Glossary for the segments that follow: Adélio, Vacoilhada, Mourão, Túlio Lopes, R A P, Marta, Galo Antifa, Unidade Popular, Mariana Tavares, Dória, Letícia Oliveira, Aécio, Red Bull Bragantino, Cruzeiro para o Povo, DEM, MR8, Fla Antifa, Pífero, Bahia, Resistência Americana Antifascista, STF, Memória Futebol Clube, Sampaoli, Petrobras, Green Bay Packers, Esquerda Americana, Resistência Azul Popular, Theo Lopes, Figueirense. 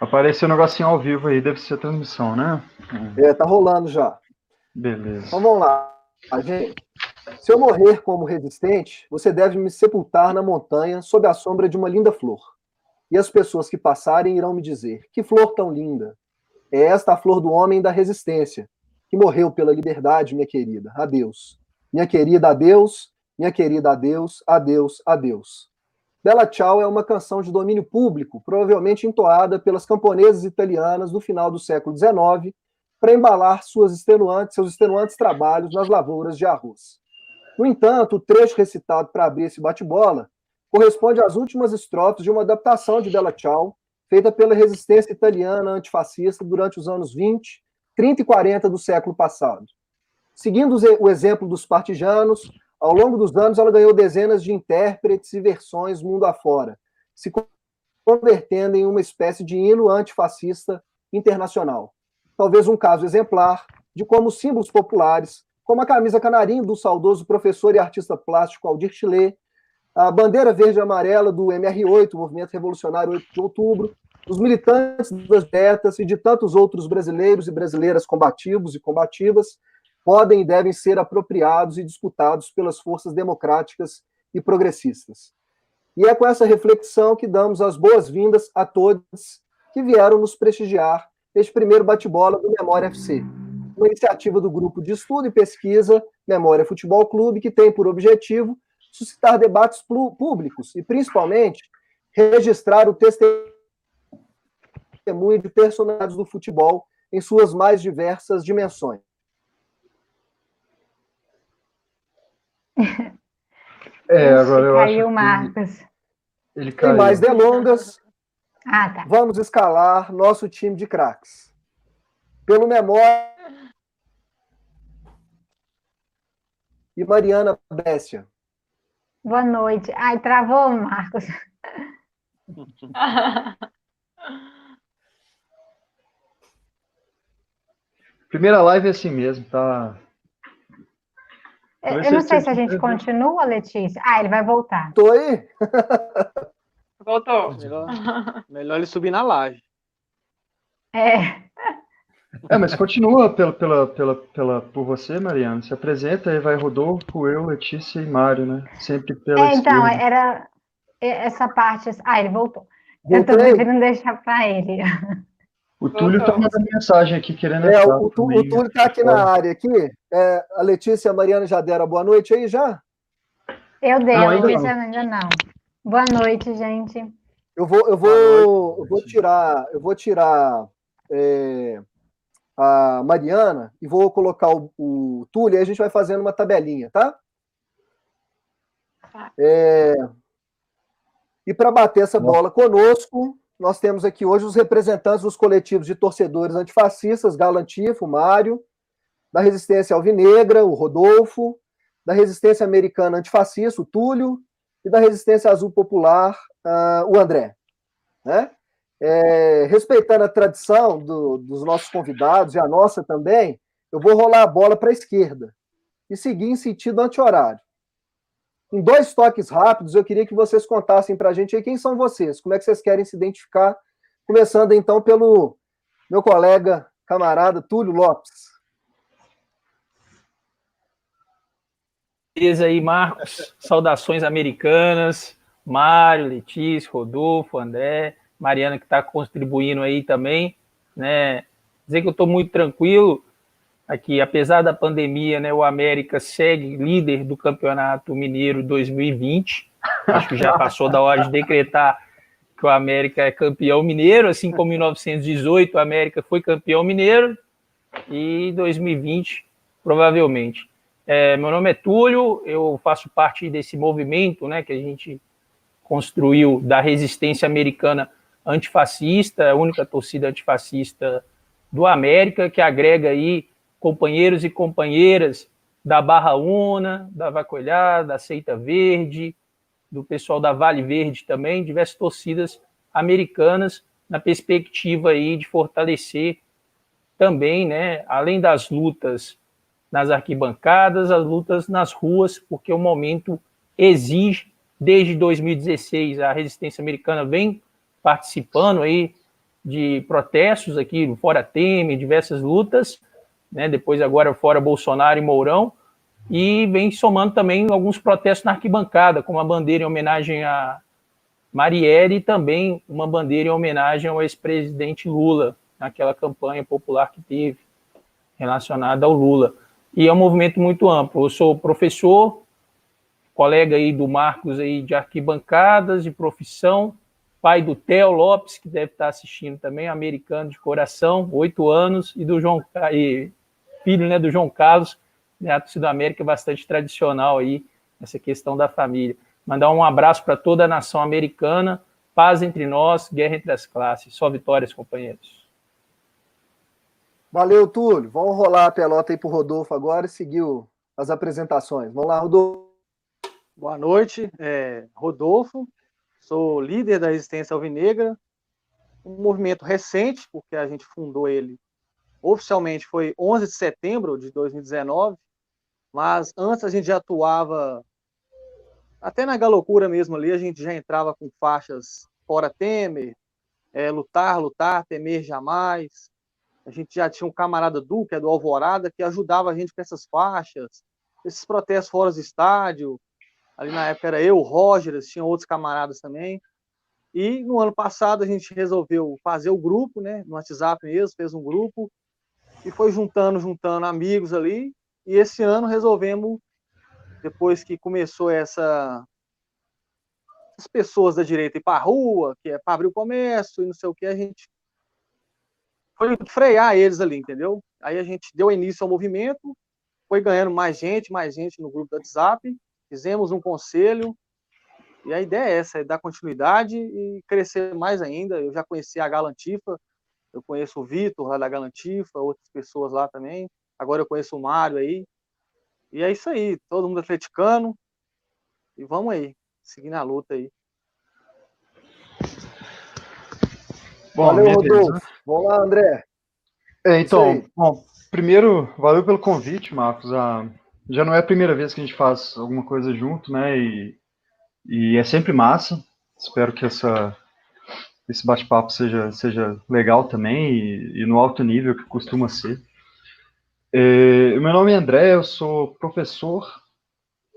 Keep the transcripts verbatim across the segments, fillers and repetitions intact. Apareceu um negocinho ao vivo aí, deve ser a transmissão, né? É, tá rolando já. Beleza. Então vamos lá. A gente, se eu morrer como resistente, você deve me sepultar na montanha sob a sombra de uma linda flor. E as pessoas que passarem irão me dizer: que flor tão linda! É esta a flor do homem da resistência, que morreu pela liberdade, minha querida. Adeus. Minha querida, adeus. Minha querida, adeus. Adeus, adeus. Bella Ciao é uma canção de domínio público, provavelmente entoada pelas camponesas italianas no final do século dezenove, para embalar suas extenuantes, seus extenuantes trabalhos nas lavouras de arroz. No entanto, o trecho recitado para abrir esse bate-bola corresponde às últimas estrofes de uma adaptação de Bella Ciao, feita pela resistência italiana antifascista durante os anos vinte, trinta e quarenta do século passado. Seguindo o exemplo dos partijanos, ao longo dos anos ela ganhou dezenas de intérpretes e versões mundo afora, se convertendo em uma espécie de hino antifascista internacional. Talvez um caso exemplar de como símbolos populares, como a camisa canarinho do saudoso professor e artista plástico Aldir Chilé, a bandeira verde e amarela do M R oito, Movimento Revolucionário oito de outubro, os militantes das diretas e de tantos outros brasileiros e brasileiras combativos e combativas, podem e devem ser apropriados e disputados pelas forças democráticas e progressistas. E é com essa reflexão que damos as boas-vindas a todos que vieram nos prestigiar este primeiro bate-bola do Memória F C, uma iniciativa do grupo de estudo e pesquisa Memória Futebol Clube, que tem por objetivo suscitar debates públicos e, principalmente, registrar o testemunho de personalidades do futebol em suas mais diversas dimensões. É, agora eu caiu acho Marcos. Que ele caiu. Sem mais delongas, ah, tá. Vamos escalar nosso time de craques. Pelo Memória e Mariana Brescia. Boa noite. Ai, travou, Marcos. Primeira live é assim mesmo, tá? Eu não sei se a gente continua, Letícia. Ah, ele vai voltar. Tô aí? Voltou. Melhor, melhor ele subir na live. É. É, mas continua pela, pela, pela, pela, por você, Mariana. Se apresenta, aí vai Rodolfo, eu, Letícia e Mário, né? Sempre pela é, então, esquerda. Era essa parte... Ah, ele voltou. Eu tô preferindo deixar para ele. O Túlio está mandando mensagem aqui, querendo é, entrar. O Túlio está aqui na área. Aqui. É, a Letícia e a Mariana já deram a boa noite aí, já? Eu dei, a Letícia ainda não. Boa noite, gente. Eu vou, eu vou, eu vou tirar, eu vou tirar é, a Mariana e vou colocar o, o Túlio, aí a gente vai fazendo uma tabelinha, tá? É, e para bater essa bola conosco... Nós temos aqui hoje os representantes dos coletivos de torcedores antifascistas, Galo Antifa, o Mário, da Resistência Alvinegra, o Rodolfo, da Resistência Americana Antifascista, o Túlio, e da Resistência Azul Popular, uh, o André. Né? É, respeitando a tradição do, dos nossos convidados, e a nossa também, eu vou rolar a bola para a esquerda e seguir em sentido anti-horário. Em dois toques rápidos, eu queria que vocês contassem para a gente aí quem são vocês, como é que vocês querem se identificar, começando então pelo meu colega, camarada Túlio Lopes. Beleza aí, Marcos, saudações americanas, Mário, Letícia, Rodolfo, André, Mariana que está contribuindo aí também, né? Dizer que eu estou muito tranquilo. Aqui, apesar da pandemia, né, o América segue líder do Campeonato Mineiro dois mil e vinte. Acho que já passou da hora de decretar que o América é campeão mineiro, assim como em mil novecentos e dezoito o América foi campeão mineiro, e dois mil e vinte, provavelmente. É, meu nome é Túlio, eu faço parte desse movimento, né, que a gente construiu da Resistência Americana Antifascista, a única torcida antifascista do América, que agrega aí companheiros e companheiras da Barra Una, da Vacoilhada, da Seita Verde, do pessoal da Vale Verde também, diversas torcidas americanas, na perspectiva aí de fortalecer também, né, além das lutas nas arquibancadas, as lutas nas ruas, porque o momento exige. Desde dois mil e dezesseis, a resistência americana vem participando aí de protestos aqui, fora Temer, diversas lutas, né, depois agora fora Bolsonaro e Mourão, e vem somando também alguns protestos na arquibancada, como a bandeira em homenagem a Marielle e também uma bandeira em homenagem ao ex-presidente Lula, naquela campanha popular que teve relacionada ao Lula. E é um movimento muito amplo. Eu sou professor, colega aí do Marcos aí de arquibancadas, de profissão, pai do Theo Lopes, que deve estar assistindo também, americano de coração, oito anos, e do João, e filho, né, do João Carlos, né, a torcida do América é bastante tradicional aí, essa questão da família. Mandar um abraço para toda a nação americana, paz entre nós, guerra entre as classes, só vitórias, companheiros. Valeu, Túlio. Vamos rolar a pelota aí para o Rodolfo agora e seguir as apresentações. Vamos lá, Rodolfo. Boa noite, é, Rodolfo. Sou líder da Resistência Alvinegra, um movimento recente, porque a gente fundou ele oficialmente foi onze de setembro de dois mil e dezenove, mas antes a gente já atuava, até na Galoucura mesmo ali, a gente já entrava com faixas fora Temer, é, lutar, lutar, temer jamais. A gente já tinha um camarada Du, que é do Alvorada, que ajudava a gente com essas faixas, esses protestos fora do estádio. Ali na época era eu, o Roger, tinha outros camaradas também. E no ano passado a gente resolveu fazer o grupo, né, no WhatsApp mesmo, fez um grupo, e foi juntando, juntando amigos ali. E esse ano resolvemos, depois que começou essa... as pessoas da direita ir para a rua, que é para abrir o comércio e não sei o que, a gente foi frear eles ali, entendeu? Aí a gente deu início ao movimento, foi ganhando mais gente, mais gente no grupo do WhatsApp. Fizemos um conselho, e a ideia é essa, é dar continuidade e crescer mais ainda. Eu já conheci a Galantifa, eu conheço o Vitor lá da Galantifa, outras pessoas lá também. Agora eu conheço o Mário aí. E é isso aí, todo mundo atleticano. E vamos aí, seguindo a luta aí. Bom, valeu, Rodolfo. Beleza. Vamos lá, André. É, então, bom, primeiro, valeu pelo convite, Marcos, a... Já não é a primeira vez que a gente faz alguma coisa junto, né? E, e é sempre massa. Espero que essa, esse bate-papo seja, seja legal também e, e no alto nível que costuma ser. É, meu nome é André, eu sou professor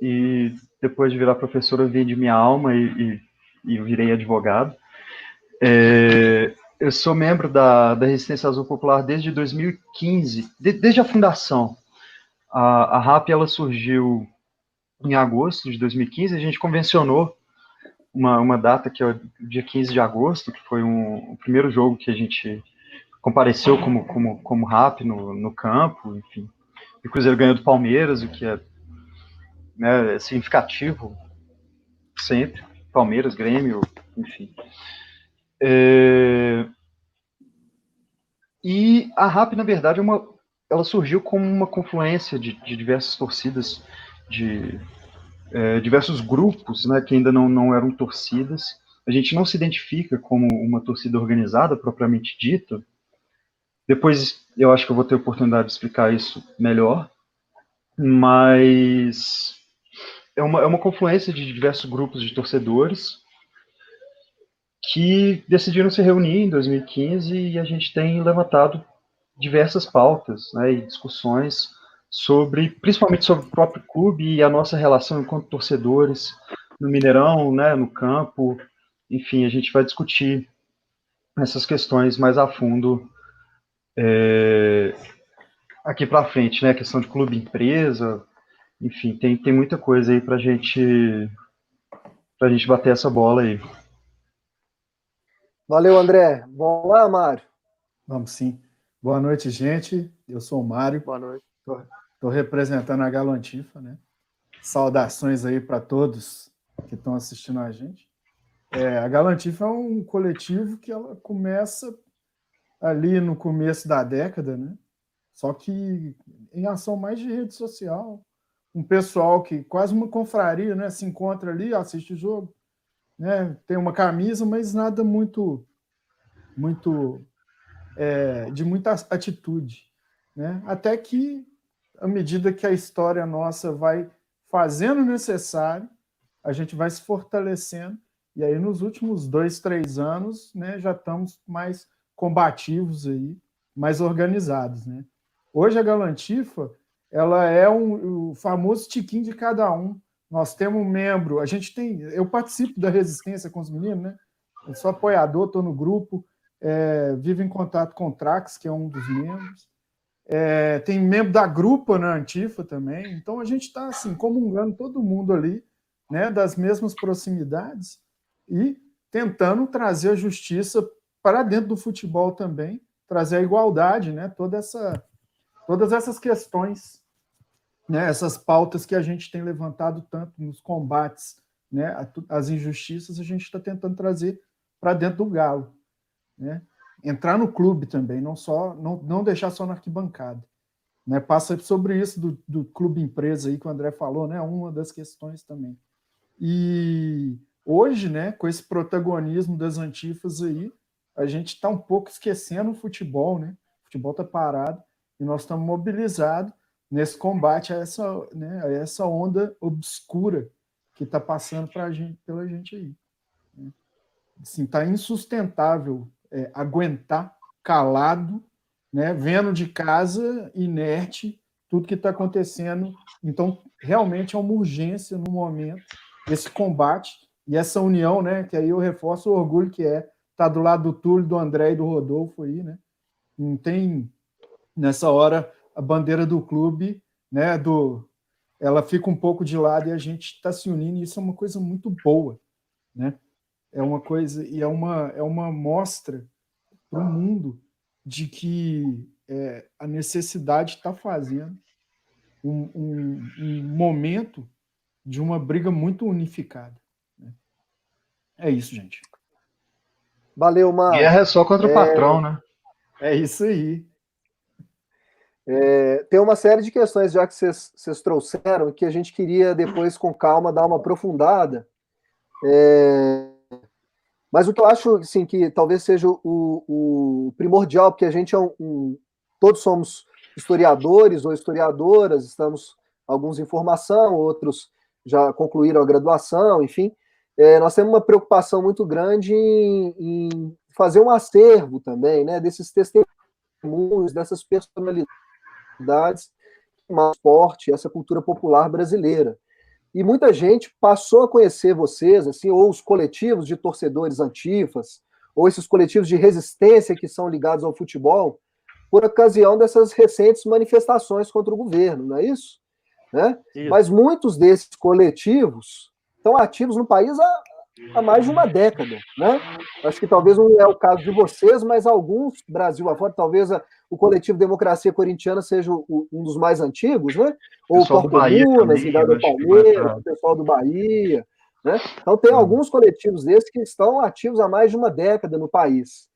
e depois de virar professor eu vendi minha alma e, e, e virei advogado. É, eu sou membro da, da Resistência Azul Popular desde dois mil e quinze, de, desde a fundação. A, a R A P, ela surgiu em agosto de dois mil e quinze, a gente convencionou uma, uma data que é o dia quinze de agosto, que foi um, o primeiro jogo que a gente compareceu como, como, como R A P no, no campo, enfim. E o Cruzeiro ganhou do Palmeiras, o que é, né, é significativo sempre, Palmeiras, Grêmio, enfim. É... E a R A P, na verdade, é uma... ela surgiu como uma confluência de, de diversas torcidas, de é, diversos grupos, né, que ainda não, não eram torcidas. A gente não se identifica como uma torcida organizada, propriamente dita. Depois, eu acho que eu vou ter a oportunidade de explicar isso melhor, mas é uma, é uma confluência de diversos grupos de torcedores que decidiram se reunir em dois mil e quinze e a gente tem levantado diversas pautas, né, e discussões sobre, principalmente sobre o próprio clube e a nossa relação enquanto torcedores no Mineirão, né, no campo. Enfim, a gente vai discutir essas questões mais a fundo é, aqui para frente, né, a questão de clube empresa, enfim, tem, tem muita coisa aí para gente, para gente bater essa bola aí. Valeu, André. Vamos lá, Mário? Vamos sim. Boa noite, gente. Eu sou o Mário. Boa noite. Estou representando a Galo Antifa, né? Saudações aí para todos que estão assistindo a gente. É, a Galo Antifa é um coletivo que ela começa ali no começo da década, né? Só que em ação mais de rede social. Um pessoal que quase uma confraria, né? Se encontra ali, assiste o jogo, né? Tem uma camisa, mas nada muito... muito É, de muita atitude, né? Até que, à medida que a história nossa vai fazendo o necessário, a gente vai se fortalecendo, e aí nos últimos dois, três anos, né, já estamos mais combativos aí, mais organizados, né? Hoje a Galo Antifa, ela é um, o famoso tiquinho de cada um. Nós temos um membro, a gente tem, eu participo da Resistência com os meninos, né? Eu sou apoiador, estou no grupo, é, vivo em contato com o Trax, que é um dos membros. É, tem membro da Grupa na Antifa também, então a gente está assim, comungando todo mundo ali, né, das mesmas proximidades e tentando trazer a justiça para dentro do futebol também, trazer a igualdade, né, toda essa, todas essas questões, né, essas pautas que a gente tem levantado tanto nos combates, né, às injustiças, a gente está tentando trazer para dentro do Galo, né? Entrar no clube também, não, só, não, não deixar só na arquibancada. Né? Passa sobre isso do, do clube empresa aí que o André falou, né? Uma das questões também. E hoje, né, com esse protagonismo das antifas aí, a gente está um pouco esquecendo o futebol, né? O futebol está parado e nós estamos mobilizados nesse combate a essa, né, a essa onda obscura que está passando pra gente, pela gente aí. Né? Assim, está insustentável. É, aguentar calado, né, vendo de casa, inerte, tudo que está acontecendo. Então, realmente é uma urgência no momento, esse combate e essa união, né, que aí eu reforço o orgulho que é estar do lado do Túlio, do André e do Rodolfo aí, né? Não tem, nessa hora, a bandeira do clube, né, do, ela fica um pouco de lado e a gente está se unindo, e isso é uma coisa muito boa, né? É uma coisa, e é uma, é uma mostra para o mundo de que é, a necessidade está fazendo um, um, um momento de uma briga muito unificada. Né? É isso, gente. Valeu, Mar. Guerra é só contra o é... patrão, né? É isso aí. É, tem uma série de questões já que vocês trouxeram que a gente queria depois, com calma, dar uma aprofundada. É... Mas o que eu acho assim, que talvez seja o, o primordial, porque a gente é um, um... Todos somos historiadores ou historiadoras, estamos alguns em formação, outros já concluíram a graduação, enfim. É, nós temos uma preocupação muito grande em, em fazer um acervo também, né, desses testemunhos, dessas personalidades mais forte, essa cultura popular brasileira. E muita gente passou a conhecer vocês, assim, ou os coletivos de torcedores antifas, ou esses coletivos de resistência que são ligados ao futebol, por ocasião dessas recentes manifestações contra o governo, não é isso? Né? Isso. Mas muitos desses coletivos estão ativos no país há, há mais de uma década. Né? Acho que talvez não é o caso de vocês, mas alguns, Brasil afora, talvez a, o coletivo Democracia Corintiana seja o, um dos mais antigos, né? Ou o Porto-Lunas, ligado ao Palmeiras, o pessoal do Bahia. Né? Então, tem alguns coletivos desses que estão ativos há mais de uma década no país.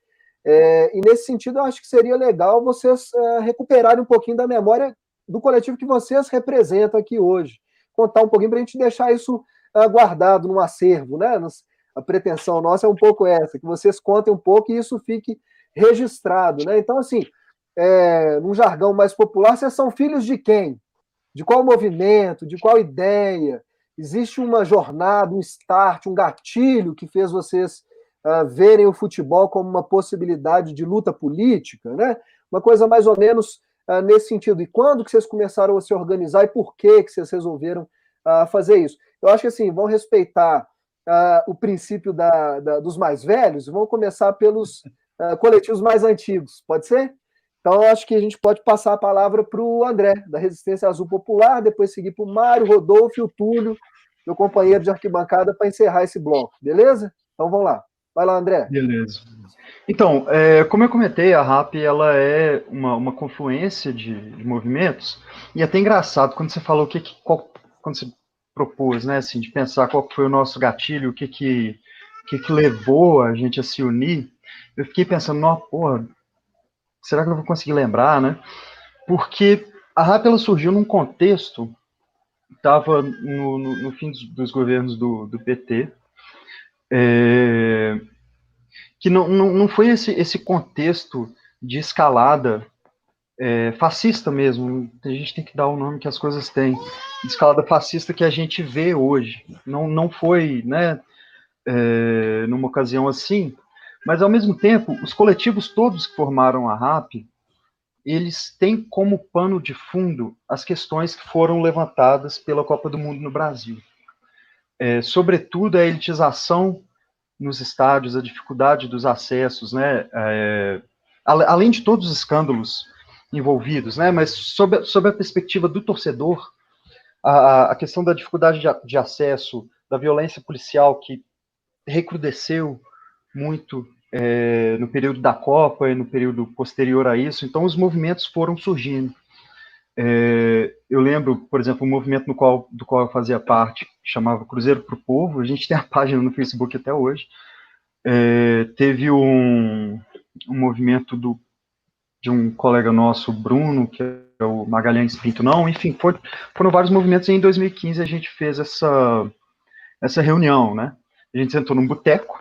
É, e, nesse sentido, eu acho que seria legal vocês é, recuperarem um pouquinho da memória do coletivo que vocês representam aqui hoje. Contar um pouquinho para a gente deixar isso é, guardado num acervo. Né? Nos, a pretensão nossa é um pouco essa, que vocês contem um pouco e isso fique registrado. Né? Então, assim, é, num jargão mais popular, vocês são filhos de quem? De qual movimento, de qual ideia? Existe uma jornada, um start, um gatilho que fez vocês uh, verem o futebol como uma possibilidade de luta política, né? Uma coisa mais ou menos uh, nesse sentido. E quando que vocês começaram a se organizar e por que que vocês resolveram uh, fazer isso? Eu acho que assim, vão respeitar uh, o princípio da, da, dos mais velhos e vão começar pelos uh, coletivos mais antigos, pode ser? Então, eu acho que a gente pode passar a palavra para o André, da Resistência Azul Popular, depois seguir para o Mário, Rodolfo e o Túlio, meu companheiro de arquibancada, para encerrar esse bloco, beleza? Então, vamos lá. Vai lá, André. Beleza. Então, é, como eu comentei, a R A P ela é uma, uma confluência de, de movimentos, e é até engraçado, quando você falou o que, que qual, quando você propôs, né, assim, de pensar qual foi o nosso gatilho, o que que, que, que levou a gente a se unir, eu fiquei pensando, nossa, porra, será que eu vou conseguir lembrar, né? Porque a R A P ela surgiu num contexto, estava no, no, no fim dos, dos governos do, do P T, é, que não, não, não foi esse, esse contexto de escalada é, fascista mesmo, a gente tem que dar o nome que as coisas têm, de escalada fascista que a gente vê hoje. Não, não foi, né, é, numa ocasião assim, Mas, ao mesmo tempo, os coletivos todos que formaram a R A P, eles têm como pano de fundo as questões que foram levantadas pela Copa do Mundo no Brasil. É, sobretudo, a elitização nos estádios, a dificuldade dos acessos, né? É, além de todos os escândalos envolvidos, né? Mas sob, sob a perspectiva do torcedor, a, a questão da dificuldade de, de acesso, da violência policial que recrudesceu muito é, no período da Copa e no período posterior a isso, então os movimentos foram surgindo. É, eu lembro, por exemplo, um movimento no qual, do qual eu fazia parte, chamava Cruzeiro para o Povo, a gente tem a página no Facebook até hoje, é, teve um, um movimento do, de um colega nosso, Bruno, que é o Magalhães Pinto, não, enfim, foi, foram vários movimentos, e em dois mil e quinze a gente fez essa, essa reunião, né? A gente sentou num boteco,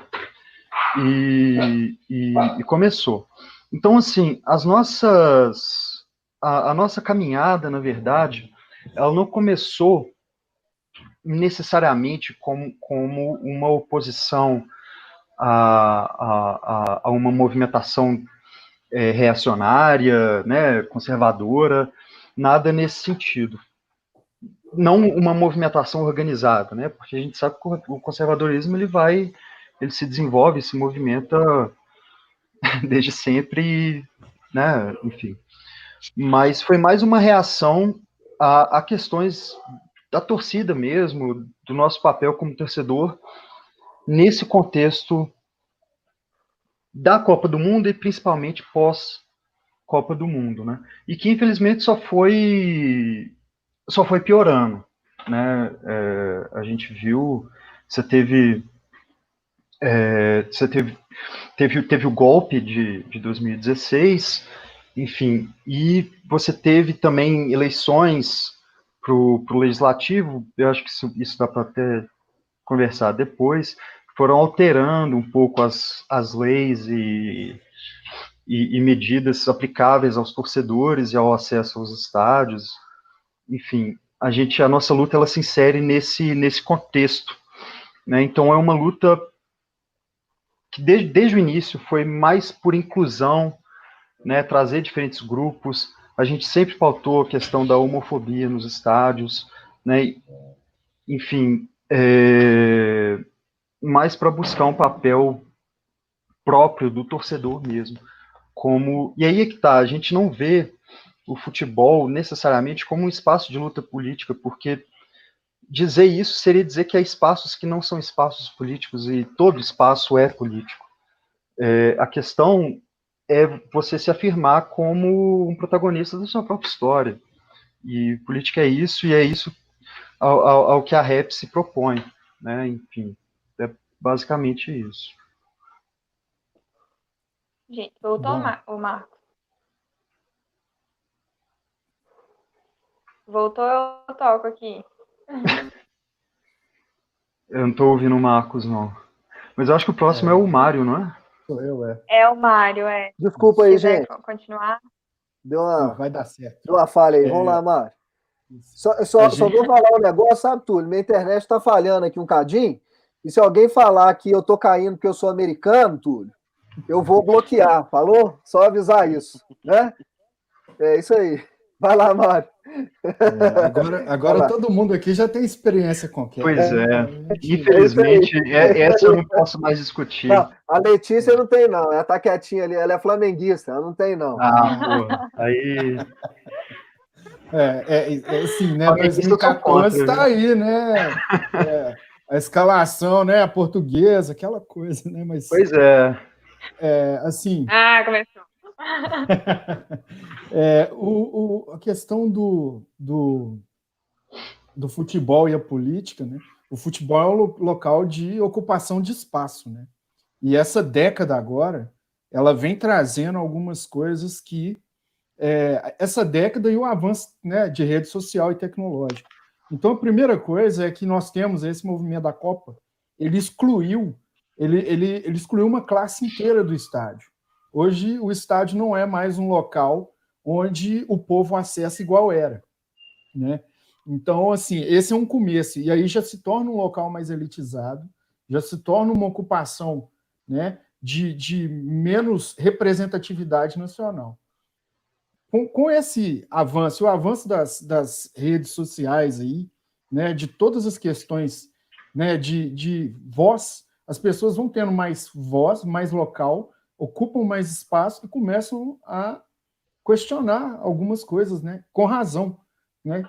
E, e, e começou. Então, assim, as nossas, a, a nossa caminhada, na verdade, ela não começou necessariamente como, como uma oposição a, a, a uma movimentação é, reacionária, né, conservadora, nada nesse sentido. Não uma movimentação organizada, né, porque a gente sabe que o conservadorismo ele vai... ele se desenvolve, se movimenta desde sempre, né, enfim. Mas foi mais uma reação a, a questões da torcida mesmo, do nosso papel como torcedor, nesse contexto da Copa do Mundo e principalmente pós-Copa do Mundo, né? E que, infelizmente, só foi, só foi piorando, né? É, a gente viu, você teve... É, você teve, teve, teve o golpe de, de dois mil e dezesseis, enfim, e você teve também eleições para o legislativo, eu acho que isso, isso dá para até conversar depois, foram alterando um pouco as, as leis e, e, e medidas aplicáveis aos torcedores e ao acesso aos estádios, enfim, a, gente, a nossa luta ela se insere nesse, nesse contexto, né? Então é uma luta... Desde, desde o início foi mais por inclusão, né, trazer diferentes grupos, a gente sempre pautou a questão da homofobia nos estádios, né, enfim, é, mais para buscar um papel próprio do torcedor mesmo. Como, e aí é que tá, a gente não vê o futebol necessariamente como um espaço de luta política, porque... dizer isso seria dizer que há espaços que não são espaços políticos e todo espaço é político. É, a questão é você se afirmar como um protagonista da sua própria história. E política é isso, e é isso ao, ao, ao que a R E P se propõe, né? Enfim, é basicamente isso. Gente, voltou o, Mar o Marco. Voltou o toco aqui. Eu não tô ouvindo o Marcos, não. Mas eu acho que o próximo é, é o Mário, não é? Sou eu, é. É o Mário, é. Desculpa aí, gente. Continuar. Deu uma... Vai dar certo. Deu uma falha aí. É. Vamos lá, Mário. Só, só, gente... só vou falar um negócio, sabe, Túlio? Minha internet tá falhando aqui um cadinho. E se alguém falar que eu tô caindo porque eu sou americano, Túlio, eu vou bloquear, falou? Só avisar isso, né? É isso aí. Vai lá, Mário. É, agora agora lá. Todo mundo aqui já tem experiência com aquilo. Pois é, infelizmente é, essa eu não posso mais discutir. Não, a Letícia não tem, não, ela tá quietinha ali, ela é flamenguista, ela não tem, não. Ah, pô, aí. É, é, é assim, né? dois mil e quatorze tá aí, né? É, a escalação, né? A portuguesa, aquela coisa, né? Mas, pois é. É. Assim. Ah, começou. É, o, o, a questão do, do, do futebol e a política, né? O futebol é um local de ocupação de espaço, né? E essa década agora, ela vem trazendo algumas coisas que... É, essa década e o avanço, né, de rede social e tecnológica. Então, a primeira coisa é que nós temos esse movimento da Copa, ele excluiu, ele, ele, ele excluiu uma classe inteira do estádio. Hoje, o estádio não é mais um local onde o povo acessa igual era, né? Então, assim, esse é um começo. E aí já se torna um local mais elitizado, já se torna uma ocupação, né, de, de menos representatividade nacional. Com, com esse avanço, o avanço das, das redes sociais, aí, né, de todas as questões, né, de, de voz, as pessoas vão tendo mais voz, mais local, ocupam mais espaço e começam a questionar algumas coisas, né, com razão. Né?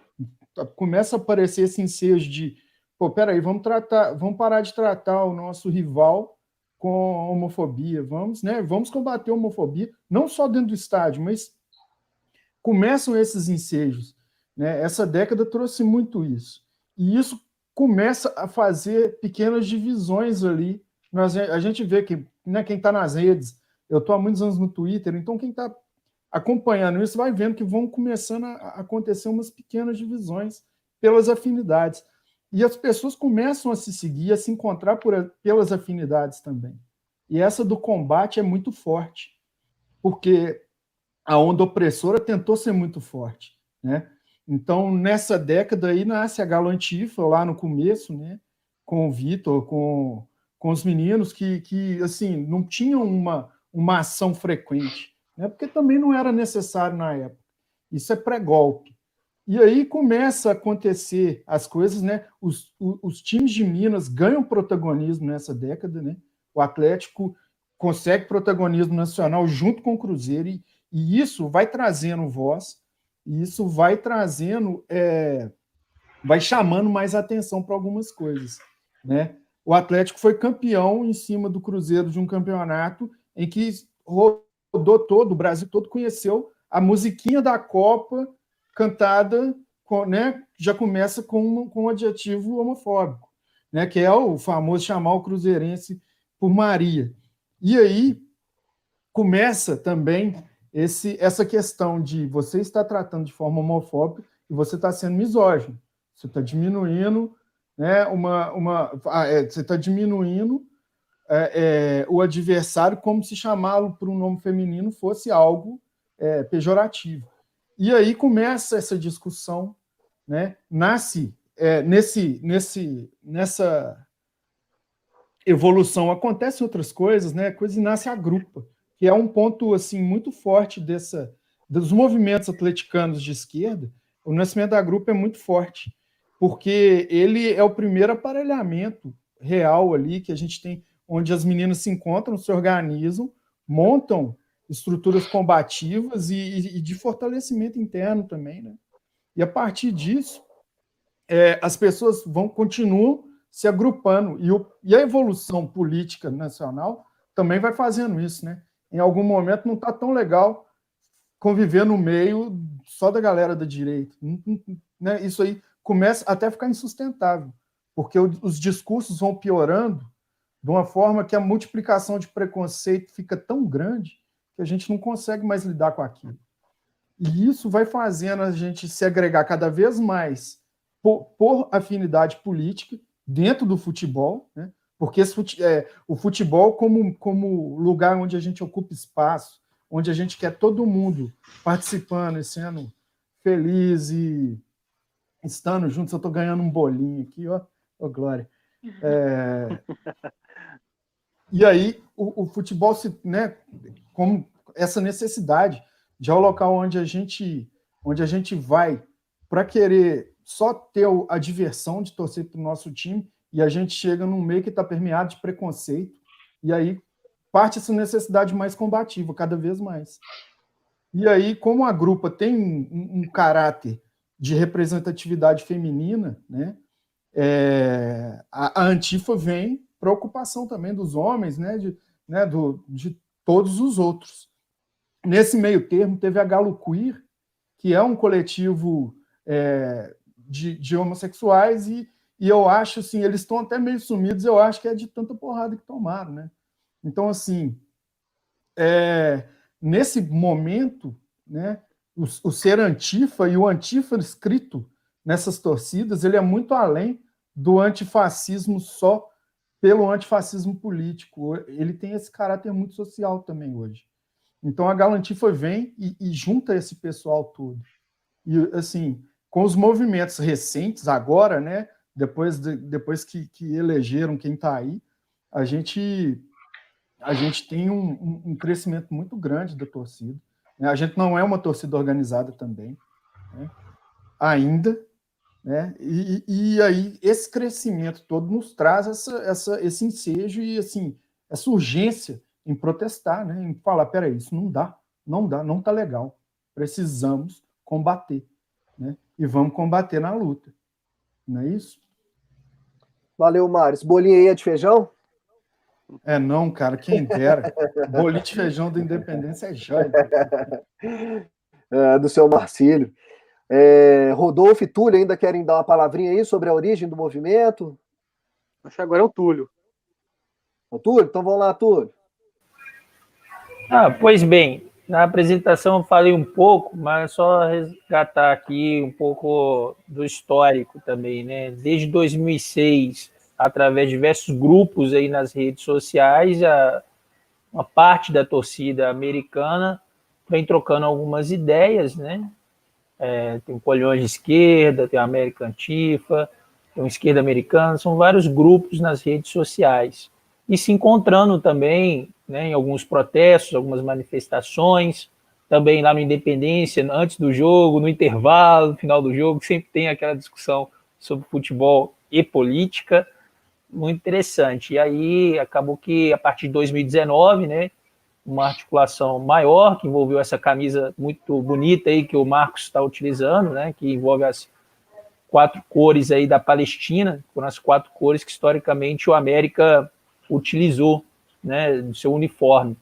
Começa a aparecer esse ensejo de, pô, peraí, vamos tratar, vamos parar de tratar o nosso rival com a homofobia, vamos, né, vamos combater a homofobia, não só dentro do estádio, mas começam esses ensejos. Né? Essa década trouxe muito isso. E isso começa a fazer pequenas divisões ali. Nós, a gente vê que, né, quem está nas redes, eu estou há muitos anos no Twitter, então quem está acompanhando isso vai vendo que vão começando a acontecer umas pequenas divisões pelas afinidades. E as pessoas começam a se seguir, a se encontrar por, pelas afinidades também. E essa do combate é muito forte, porque a onda opressora tentou ser muito forte. Né? Então, nessa década aí, nasce a Galo Antifa, lá no começo, né, com o Vitor, com, com os meninos, que, que assim, não tinham uma, uma ação frequente, né, porque também não era necessário na época. Isso é pré-golpe. E aí começa a acontecer as coisas, né? Os, os, os times de Minas ganham protagonismo nessa década, né? O Atlético consegue protagonismo nacional junto com o Cruzeiro, e, e isso vai trazendo voz, e isso vai trazendo, é, vai chamando mais atenção para algumas coisas, né? O Atlético foi campeão em cima do Cruzeiro de um campeonato em que rodou todo, o Brasil todo conheceu a musiquinha da Copa, cantada, né, já começa com, uma, com um adjetivo homofóbico, né, que é o famoso chamar o cruzeirense por Maria. E aí começa também esse, essa questão de você está tratando de forma homofóbica e você está sendo misógino, você está diminuindo, né, uma, uma, você está diminuindo é, é, o adversário como se chamá-lo por um nome feminino fosse algo é, pejorativo. E aí começa essa discussão, né? Nasce é, nesse, nesse, nessa evolução, acontecem outras coisas, né? Coisa, e nasce a Grupa, que é um ponto assim, muito forte dessa, dos movimentos atleticanos de esquerda. O nascimento da Grupa é muito forte, porque ele é o primeiro aparelhamento real ali que a gente tem, onde as meninas se encontram, se organizam, montam estruturas combativas e, e de fortalecimento interno também, né? E a partir disso, é, as pessoas vão continuam se agrupando, e, o, e a evolução política nacional também vai fazendo isso, né? Em algum momento não está tão legal conviver no meio só da galera da direita, né? Isso aí começa até a ficar insustentável, porque o, os discursos vão piorando de uma forma que a multiplicação de preconceito fica tão grande que a gente não consegue mais lidar com aquilo. E isso vai fazendo a gente se agregar cada vez mais por, por afinidade política dentro do futebol, né? Porque esse, é, o futebol como, como lugar onde a gente ocupa espaço, onde a gente quer todo mundo participando e sendo feliz e estando juntos. Eu estou ganhando um bolinho aqui, ó, ó Glória. É... E aí o, o futebol se, né, como essa necessidade de é o local onde a gente, onde a gente vai para querer só ter a diversão de torcer para o nosso time, e a gente chega num meio que está permeado de preconceito, e aí parte essa necessidade mais combativa, cada vez mais. E aí, como a Grupa tem um, um caráter de representatividade feminina, né, é, a, a Antifa vem preocupação também dos homens, né, de, né, do, de todos os outros. Nesse meio termo, teve a Galoucura, que é um coletivo é, de, de homossexuais, e, e eu acho, assim, eles estão até meio sumidos, eu acho que é de tanta porrada que tomaram, né? Então, assim, é, nesse momento, né, o, o ser antifa e o antifa escrito nessas torcidas, ele é muito além do antifascismo só pelo antifascismo político, ele tem esse caráter muito social também hoje. Então, a Galantifa vem e, e junta esse pessoal todo. E, assim, com os movimentos recentes, agora, né, depois, de, depois que, que elegeram quem está aí, a gente a gente tem um, um, um crescimento muito grande da torcida. A gente não é uma torcida organizada também, né? Ainda, né? E, e aí esse crescimento todo nos traz essa, essa, esse ensejo e assim, essa urgência em protestar, né? Em falar, peraí, isso não dá, não dá, não está legal. Precisamos combater, né? E vamos combater na luta. Não é isso? Valeu, Mário. Bolinha aí é de feijão? É não, cara, quem dera. Bolinho de feijão da Independência é joia. É, do seu Marcílio. É, Rodolfo e Túlio ainda querem dar uma palavrinha aí sobre a origem do movimento? Acho que agora é o Túlio. O Túlio? Então vamos lá, Túlio. Ah, pois bem, na apresentação eu falei um pouco, mas só resgatar aqui um pouco do histórico também, né? Desde dois mil e seis... através de diversos grupos aí nas redes sociais, a, uma parte da torcida americana vem trocando algumas ideias, né? É, tem o Colhões de Esquerda, tem a América Antifa, tem o Esquerda Americana, são vários grupos nas redes sociais. E se encontrando também, né, em alguns protestos, algumas manifestações, também lá no Independência, antes do jogo, no intervalo, no final do jogo, sempre tem aquela discussão sobre futebol e política, muito interessante. E aí acabou que, a partir de dois mil e dezenove, né, uma articulação maior que envolveu essa camisa muito bonita aí que o Marcos está utilizando, né, que envolve as quatro cores aí da Palestina, foram as quatro cores que historicamente o América utilizou, né, no seu uniforme.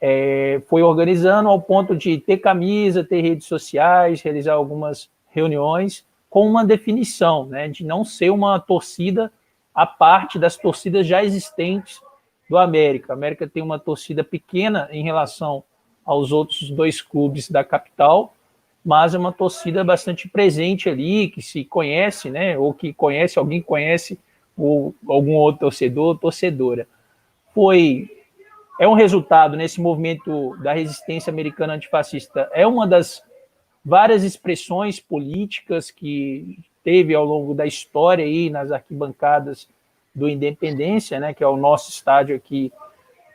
É, foi organizando ao ponto de ter camisa, ter redes sociais, realizar algumas reuniões com uma definição, né, de não ser uma torcida a parte das torcidas já existentes do América. A América tem uma torcida pequena em relação aos outros dois clubes da capital, mas é uma torcida bastante presente ali, que se conhece, né, ou que conhece, alguém conhece, ou algum outro torcedor ou torcedora. Foi, é um resultado, nesse movimento da Resistência Americana Antifascista, é uma das várias expressões políticas que teve ao longo da história aí nas arquibancadas do Independência, né, que é o nosso estádio aqui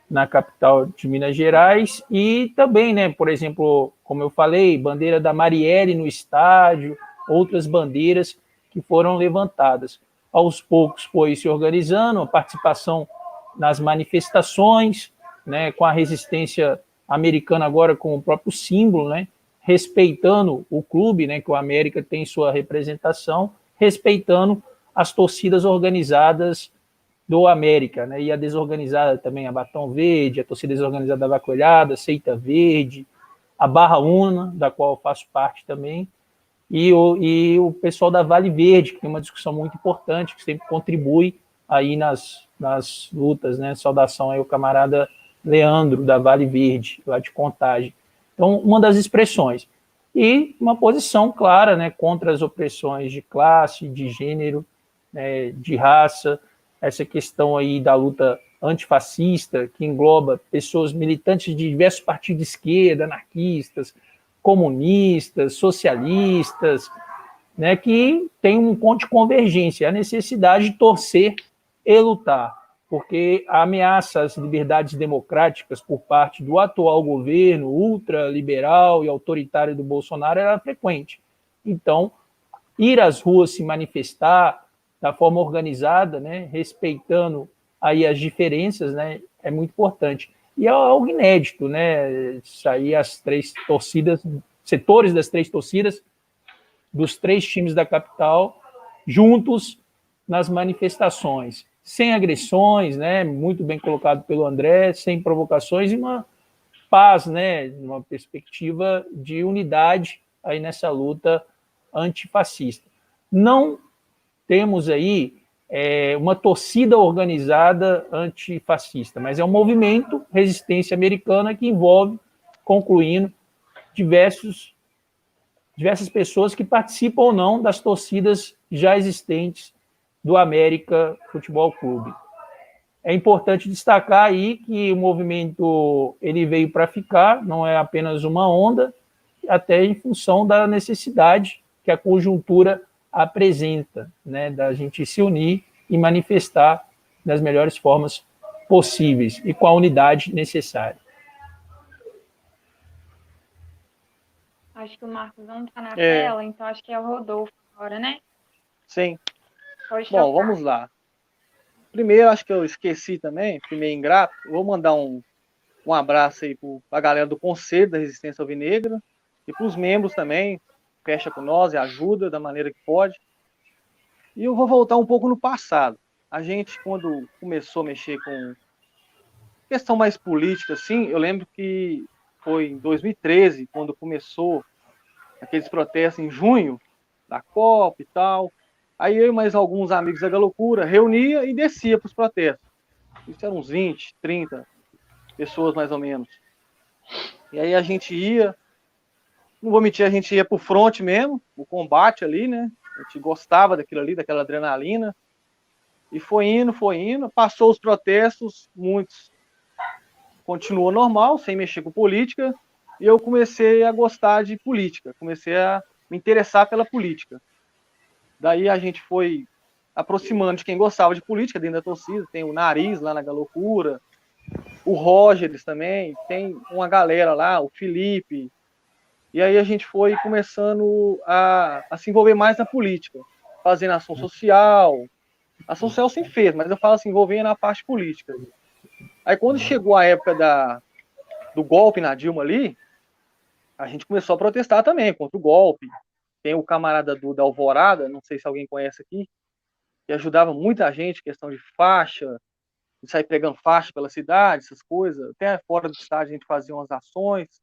na capital de Minas Gerais, e também, né, por exemplo, como eu falei, bandeira da Marielle no estádio, outras bandeiras que foram levantadas. Aos poucos foi se organizando, a participação nas manifestações, né, com a Resistência Americana agora com o próprio símbolo, né, respeitando o clube, né, que o América tem sua representação, respeitando as torcidas organizadas do América, né, e a desorganizada também, a Batom Verde, a torcida desorganizada da Vacoilhada, a Seita Verde, a Barra Una, da qual eu faço parte também, e o, e o pessoal da Vale Verde, que tem uma discussão muito importante, que sempre contribui aí nas, nas lutas, né, saudação aí ao camarada Leandro, da Vale Verde, lá de Contagem. Então, uma das expressões. E uma posição clara, né, contra as opressões de classe, de gênero, né, de raça, essa questão aí da luta antifascista, que engloba pessoas militantes de diversos partidos de esquerda, anarquistas, comunistas, socialistas, né, que tem um ponto de convergência, a necessidade de torcer e lutar, porque a ameaça às liberdades democráticas por parte do atual governo ultraliberal e autoritário do Bolsonaro era frequente. Então, ir às ruas se manifestar da forma organizada, né, respeitando aí as diferenças, né, é muito importante. E é algo inédito, né, sair as três torcidas, setores das três torcidas, dos três times da capital, juntos nas manifestações, sem agressões, né, muito bem colocado pelo André, sem provocações e uma paz, né, uma perspectiva de unidade aí nessa luta antifascista. Não temos aí é, uma torcida organizada antifascista, mas é um movimento Resistência Americana que envolve, concluindo, diversos, diversas pessoas que participam ou não das torcidas já existentes do América Futebol Clube. É importante destacar aí que o movimento ele veio para ficar, não é apenas uma onda, até em função da necessidade que a conjuntura apresenta, né, da gente se unir e manifestar das melhores formas possíveis e com a unidade necessária. Acho que o Marcos não está na é. tela, então acho que é o Rodolfo agora, né? Sim. Pode Bom, tocar. Vamos lá. Primeiro, acho que eu esqueci também, primeiro ingrato, vou mandar um, um abraço aí para a galera do Conselho da Resistência Alvinegra e para os membros também, fecha com nós e ajuda da maneira que pode. E eu vou voltar um pouco no passado. A gente, quando começou a mexer com questão mais política, assim, eu lembro que foi em dois mil e treze, quando começou aqueles protestos em junho, da Copa e tal. Aí eu e mais alguns amigos da Galoucura reunia e descia para os protestos. Isso eram uns vinte, trinta pessoas, mais ou menos. E aí a gente ia, não vou mentir, a gente ia para o fronte mesmo, o combate ali, né? A gente gostava daquilo ali, daquela adrenalina. E foi indo, foi indo, passou os protestos, muitos. Continuou normal, sem mexer com política, e eu comecei a gostar de política, comecei a me interessar pela política. Daí a gente foi aproximando de quem gostava de política dentro da torcida, tem o Nariz lá na Galoucura, o Rogers também, tem uma galera lá, o Felipe, e aí a gente foi começando a, a se envolver mais na política, fazendo ação social, ação social sim fez, mas eu falo assim, envolvendo na parte política. Aí quando chegou a época da, do golpe na Dilma ali, a gente começou a protestar também contra o golpe. Tem o camarada do da Alvorada, não sei se alguém conhece aqui, que ajudava muita gente, questão de faixa, de sair pregando faixa pela cidade, essas coisas. Até fora do estado a gente fazia umas ações.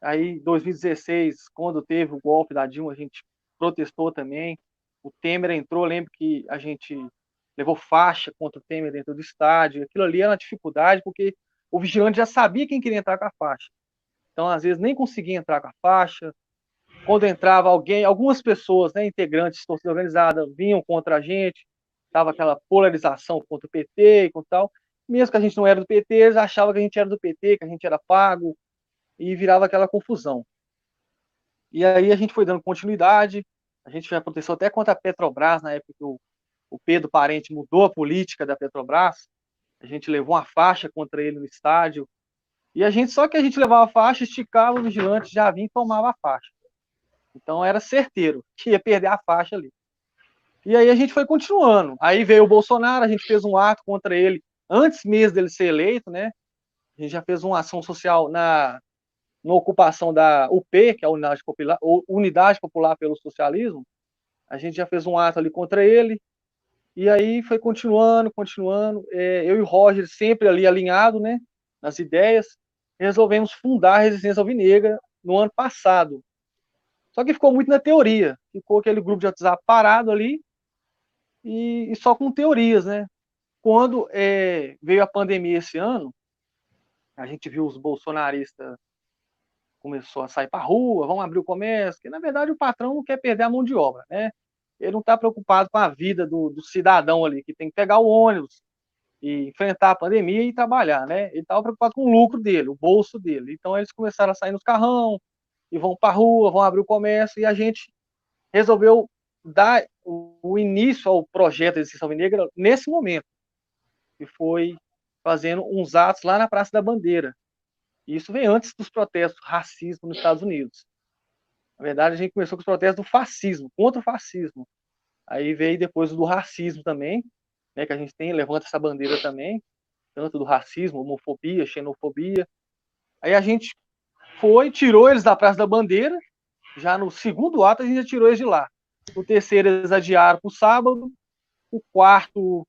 Aí em dois mil e dezesseis, quando teve o golpe da Dilma, a gente protestou também. O Temer entrou, lembro que a gente levou faixa contra o Temer dentro do estádio, aquilo ali era uma dificuldade, porque o vigilante já sabia quem queria entrar com a faixa. Então, às vezes, nem conseguia entrar com a faixa. Quando entrava alguém, algumas pessoas, né, integrantes de torcida organizada, vinham contra a gente, estava aquela polarização contra o P T e tal. Mesmo que a gente não era do P T, eles achavam que a gente era do P T, que a gente era pago, e virava aquela confusão. E aí a gente foi dando continuidade, a gente já aconteceu até contra a Petrobras, na época que eu o Pedro Parente mudou a política da Petrobras, a gente levou uma faixa contra ele no estádio, e a gente, só que a gente levava a faixa, esticava o vigilante, já vinha e tomava a faixa. Então era certeiro que ia perder a faixa ali. E aí a gente foi continuando. Aí veio o Bolsonaro, a gente fez um ato contra ele, antes mesmo dele ser eleito, né? A gente já fez uma ação social na, na ocupação da U P, que é a Unidade Popular, Unidade Popular pelo Socialismo, a gente já fez um ato ali contra ele. E aí foi continuando, continuando, é, eu e o Roger sempre ali alinhado, né, nas ideias, resolvemos fundar a Resistência Alvinegra no ano passado. Só que ficou muito na teoria, ficou aquele grupo de WhatsApp parado ali e, e só com teorias, né. Quando é, veio a pandemia esse ano, a gente viu os bolsonaristas começou a sair para a rua, vão abrir o comércio, que na verdade o patrão não quer perder a mão de obra, né. Ele não está preocupado com a vida do, do cidadão ali, que tem que pegar o ônibus e enfrentar a pandemia e trabalhar, né? Ele estava preocupado com o lucro dele, o bolso dele. Então, eles começaram a sair nos carrão, e vão para a rua, vão abrir o comércio, e a gente resolveu dar o início ao projeto da Resistência Alvinegra nesse momento, que foi fazendo uns atos lá na Praça da Bandeira. E isso veio antes dos protestos racismo nos Estados Unidos. Na verdade, a gente começou com os protestos do fascismo, contra o fascismo. Aí veio depois o do racismo também, né, que a gente tem, levanta essa bandeira também, tanto do racismo, homofobia, xenofobia. Aí a gente foi, tirou eles da Praça da Bandeira, já no segundo ato a gente já tirou eles de lá. No terceiro eles adiaram para o sábado, o quarto,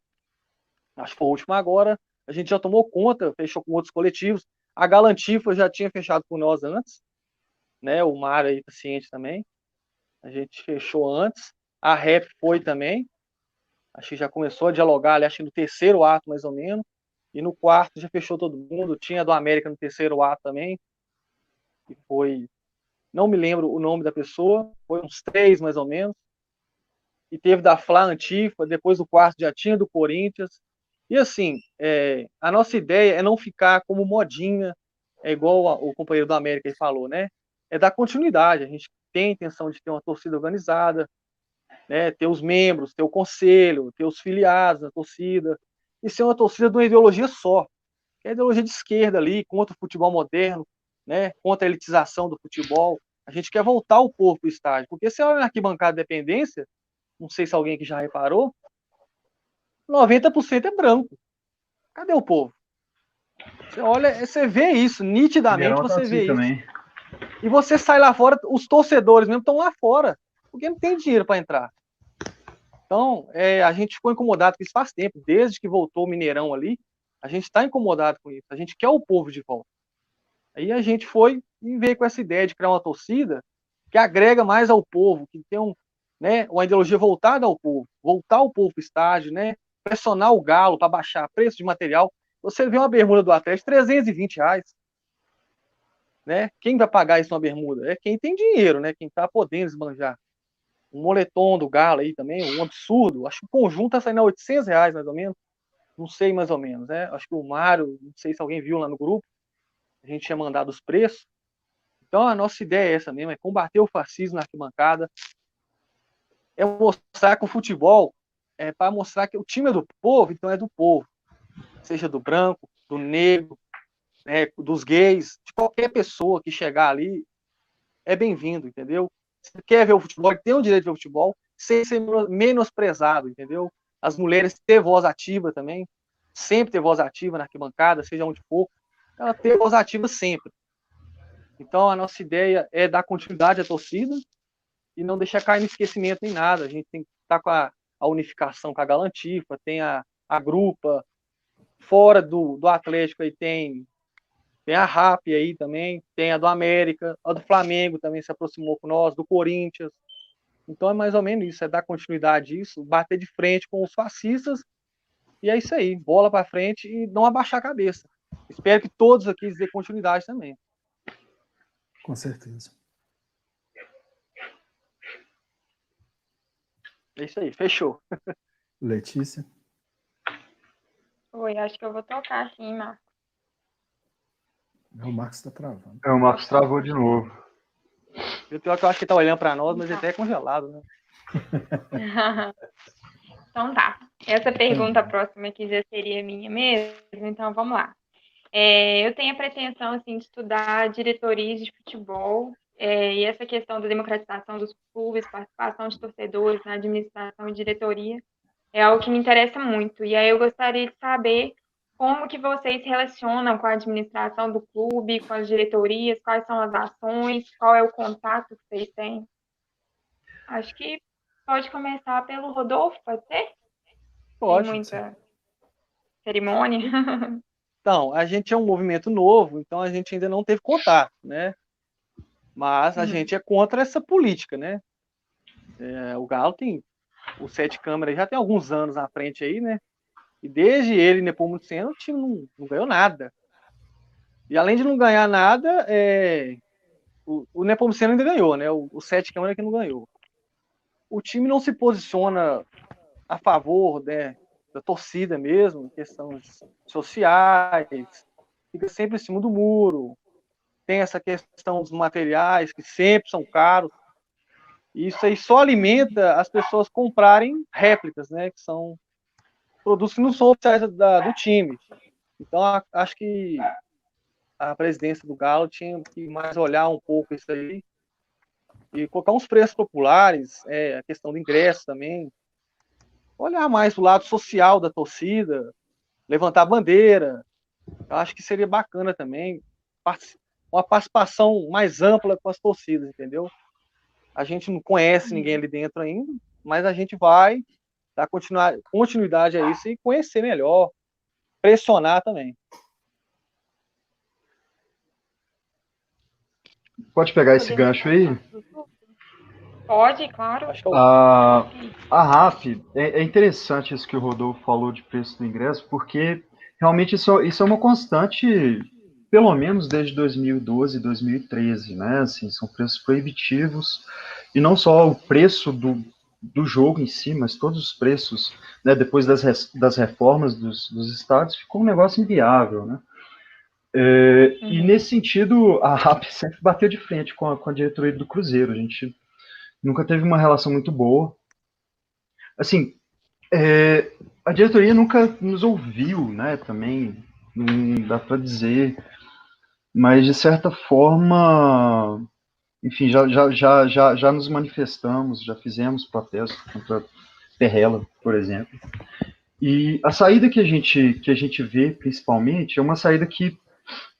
acho que foi o último agora, a gente já tomou conta, fechou com outros coletivos. A Galantifa já tinha fechado com nós antes, né, o Mar aí tá ciente também, a gente fechou antes, a Rap foi também, acho que já começou a dialogar ali, acho que no terceiro ato mais ou menos, e no quarto já fechou todo mundo, tinha a do América no terceiro ato também, que foi, não me lembro o nome da pessoa, foi uns três mais ou menos, e teve da Fla Antifa, depois do quarto já tinha do Corinthians, e assim, é, a nossa ideia é não ficar como modinha, é igual a, o companheiro do América aí falou, né, é dar continuidade, a gente tem a intenção de ter uma torcida organizada, né, ter os membros, ter o conselho, ter os filiados na torcida, e ser uma torcida de uma ideologia só, que é a ideologia de esquerda ali, contra o futebol moderno, né, contra a elitização do futebol. A gente quer voltar o povo para o estádio, porque se olha na arquibancada de dependência, não sei se alguém aqui já reparou, noventa por cento é branco. Cadê o povo? Você olha, você vê isso, nitidamente você vê isso. Também. E você sai lá fora, os torcedores mesmo estão lá fora, porque não tem dinheiro para entrar. Então, é, a gente ficou incomodado com isso faz tempo, desde que voltou o Mineirão ali, a gente está incomodado com isso, a gente quer o povo de volta. Aí a gente foi e veio com essa ideia de criar uma torcida que agrega mais ao povo, que tem um, né, uma ideologia voltada ao povo, voltar o povo para o estádio, né, pressionar o Galo para baixar preço de material. Você vê uma bermuda do Atlético, trezentos e vinte reais. Né? Quem vai pagar isso numa bermuda? É quem tem dinheiro, né? Quem está podendo esbanjar. Um moletom do Galo aí também, um absurdo. Acho que o conjunto está saindo a oitocentos reais, mais ou menos. Não sei, mais ou menos, né? Acho que o Mário, não sei se alguém viu lá no grupo, a gente tinha mandado os preços. Então, a nossa ideia é essa mesmo, é combater o fascismo na arquibancada, é mostrar que o futebol é para mostrar que o time é do povo, então é do povo. Seja do branco, do negro, né, dos gays, de qualquer pessoa que chegar ali, é bem-vindo, entendeu? Se quer ver o futebol, tem o direito de ver o futebol, sem ser menosprezado, entendeu? As mulheres ter voz ativa também, sempre ter voz ativa na arquibancada, seja onde for, ela ter voz ativa sempre. Então, a nossa ideia é dar continuidade à torcida e não deixar cair no esquecimento nem nada. A gente tem que estar com a, a unificação com a Galantifa, tem a, a Grupa, fora do, do Atlético aí tem, tem a R A P aí também, tem a do América, a do Flamengo também se aproximou com nós, do Corinthians. Então é mais ou menos isso, é dar continuidade a isso, bater de frente com os fascistas, e é isso aí, bola para frente e não abaixar a cabeça. Espero que todos aqui dêem continuidade também. Com certeza. É isso aí, fechou. Letícia? Oi, acho que eu vou tocar sim, Marcos. O Marcos tá travando. É, o Marcos travou de novo. Eu, eu acho que tá olhando para nós, mas tá até é congelado, né? Então tá. Essa pergunta próxima aqui já seria minha mesmo, então vamos lá. É, eu tenho a pretensão assim, de estudar diretorias de futebol é, e essa questão da democratização dos clubes, participação de torcedores na administração e diretoria é algo que me interessa muito. E aí eu gostaria de saber como que vocês se relacionam com a administração do clube, com as diretorias, quais são as ações, qual é o contato que vocês têm. Acho que pode começar pelo Rodolfo, pode ser? Pode. Tem muita sim. Cerimônia. Então, a gente é um movimento novo, então a gente ainda não teve contato, né? Mas a uhum. gente é contra essa política, né? É, o Galo tem... O Sete Câmaras já tem alguns anos na frente aí, né? E desde ele, Nepomuceno, o time não, não ganhou nada. E além de não ganhar nada, é... o, o Nepomuceno ainda ganhou, né? O, o Sete Câmaras que não ganhou. O time não se posiciona a favor, né, da torcida mesmo, questões sociais, fica sempre em cima do muro. Tem essa questão dos materiais, que sempre são caros. Isso aí só alimenta as pessoas comprarem réplicas, né? Que são produtos que não são oficiais da, do time. Então, a, acho que a presidência do Galo tinha que mais olhar um pouco isso aí e colocar uns preços populares, é, a questão do ingresso também. Olhar mais o lado social da torcida, levantar a bandeira. Eu acho que seria bacana também uma participação mais ampla com as torcidas, entendeu? A gente não conhece ninguém ali dentro ainda, mas a gente vai dar continuidade a isso e conhecer melhor, pressionar também. Pode pegar esse gancho aí? Pode, claro. Ah, a R A F, é, é interessante isso que o Rodolfo falou de preço do ingresso, porque realmente isso, isso é uma constante... pelo menos desde dois mil e doze, dois mil e treze, né, assim, são preços proibitivos, e não só o preço do, do jogo em si, mas todos os preços, né, depois das, res, das reformas dos, dos estádios, ficou um negócio inviável, né, é, uhum. e nesse sentido, a R A P sempre bateu de frente com a, com a diretoria do Cruzeiro, a gente nunca teve uma relação muito boa, assim, é, a diretoria nunca nos ouviu, né, também, não dá para dizer, mas de certa forma, enfim, já, já, já, já, já nos manifestamos, já fizemos protestos contra Perrela, por exemplo, e a saída que a gente, que a gente vê, principalmente, é uma saída que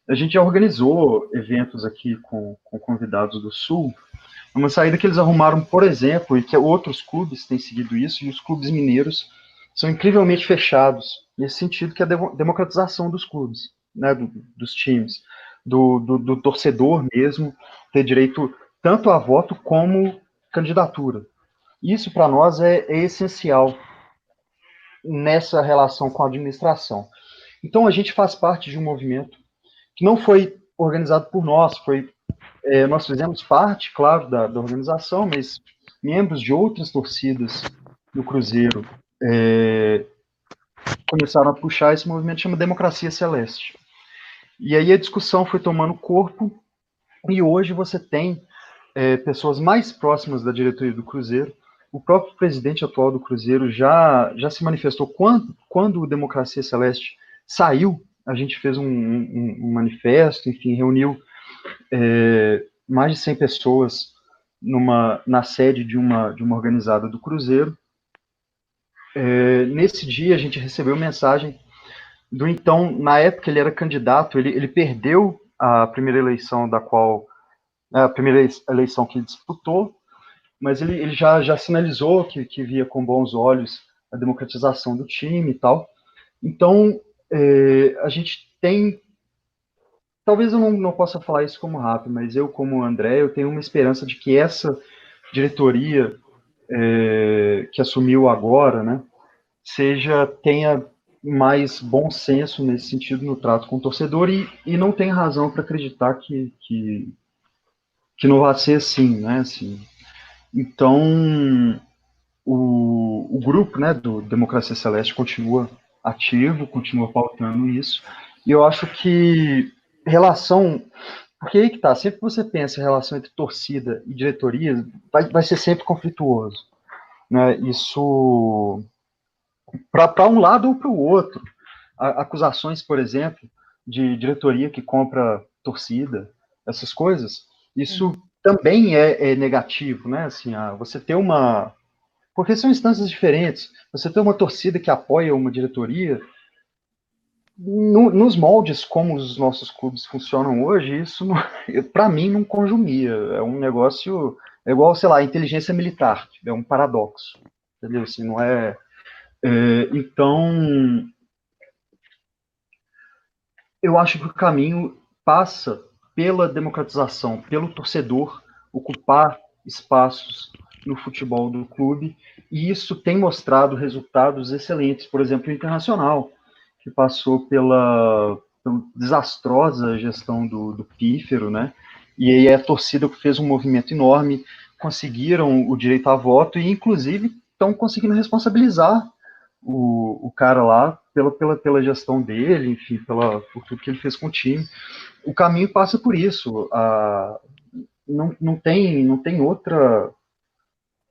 a gente já organizou eventos aqui com, com convidados do Sul, uma saída que eles arrumaram, por exemplo, e que outros clubes têm seguido isso, e os clubes mineiros são incrivelmente fechados, nesse sentido que é a democratização dos clubes, né, do, dos times, do, do, do torcedor mesmo, ter direito tanto a voto como candidatura. Isso, para nós, é, é essencial nessa relação com a administração. Então, a gente faz parte de um movimento que não foi organizado por nós, foi... É, nós fizemos parte, claro, da, da organização, mas membros de outras torcidas do Cruzeiro é, começaram a puxar esse movimento, chama Democracia Celeste. E aí a discussão foi tomando corpo, e hoje você tem é, pessoas mais próximas da diretoria do Cruzeiro. O próprio presidente atual do Cruzeiro já, já se manifestou. Quando, quando o Democracia Celeste saiu, a gente fez um, um, um manifesto, enfim, reuniu É, mais de cem pessoas numa, na sede de uma, de uma organizada do Cruzeiro. É, nesse dia, a gente recebeu mensagem do então, na época ele era candidato, ele, ele perdeu a primeira eleição da qual, a primeira eleição que ele disputou, mas ele, ele já, já sinalizou que, que via com bons olhos a democratização do time e tal. Então, é, a gente tem... Talvez eu não, não possa falar isso como rápido, mas eu, como André, eu tenho uma esperança de que essa diretoria é, que assumiu agora, né, seja, tenha mais bom senso nesse sentido no trato com o torcedor e, e não tem razão para acreditar que, que, que não vai ser assim, né, assim. Então, o, o grupo, né, do Democracia Celeste continua ativo, continua pautando isso, e eu acho que relação, porque aí que tá, sempre que você pensa em relação entre torcida e diretoria, vai, vai ser sempre conflituoso, né, isso para um lado ou para o outro, a, acusações, por exemplo, de diretoria que compra torcida, essas coisas, isso hum. também é, é negativo, né, assim, a, você ter uma, porque são instâncias diferentes, você ter uma torcida que apoia uma diretoria, No, nos moldes como os nossos clubes funcionam hoje, isso para mim não conjumia, é um negócio, é igual, sei lá, inteligência militar, é um paradoxo, entendeu? Assim, não é, é, então, eu acho que o caminho passa pela democratização, pelo torcedor ocupar espaços no futebol do clube, e isso tem mostrado resultados excelentes, por exemplo, o Internacional, que passou pela, pela desastrosa gestão do, do Pífero, né? E aí a torcida fez um movimento enorme, conseguiram o direito a voto e, inclusive, estão conseguindo responsabilizar o, o cara lá pela, pela, pela gestão dele, enfim, pela, por tudo que ele fez com o time. O caminho passa por isso. A, não, não, tem, não tem outra...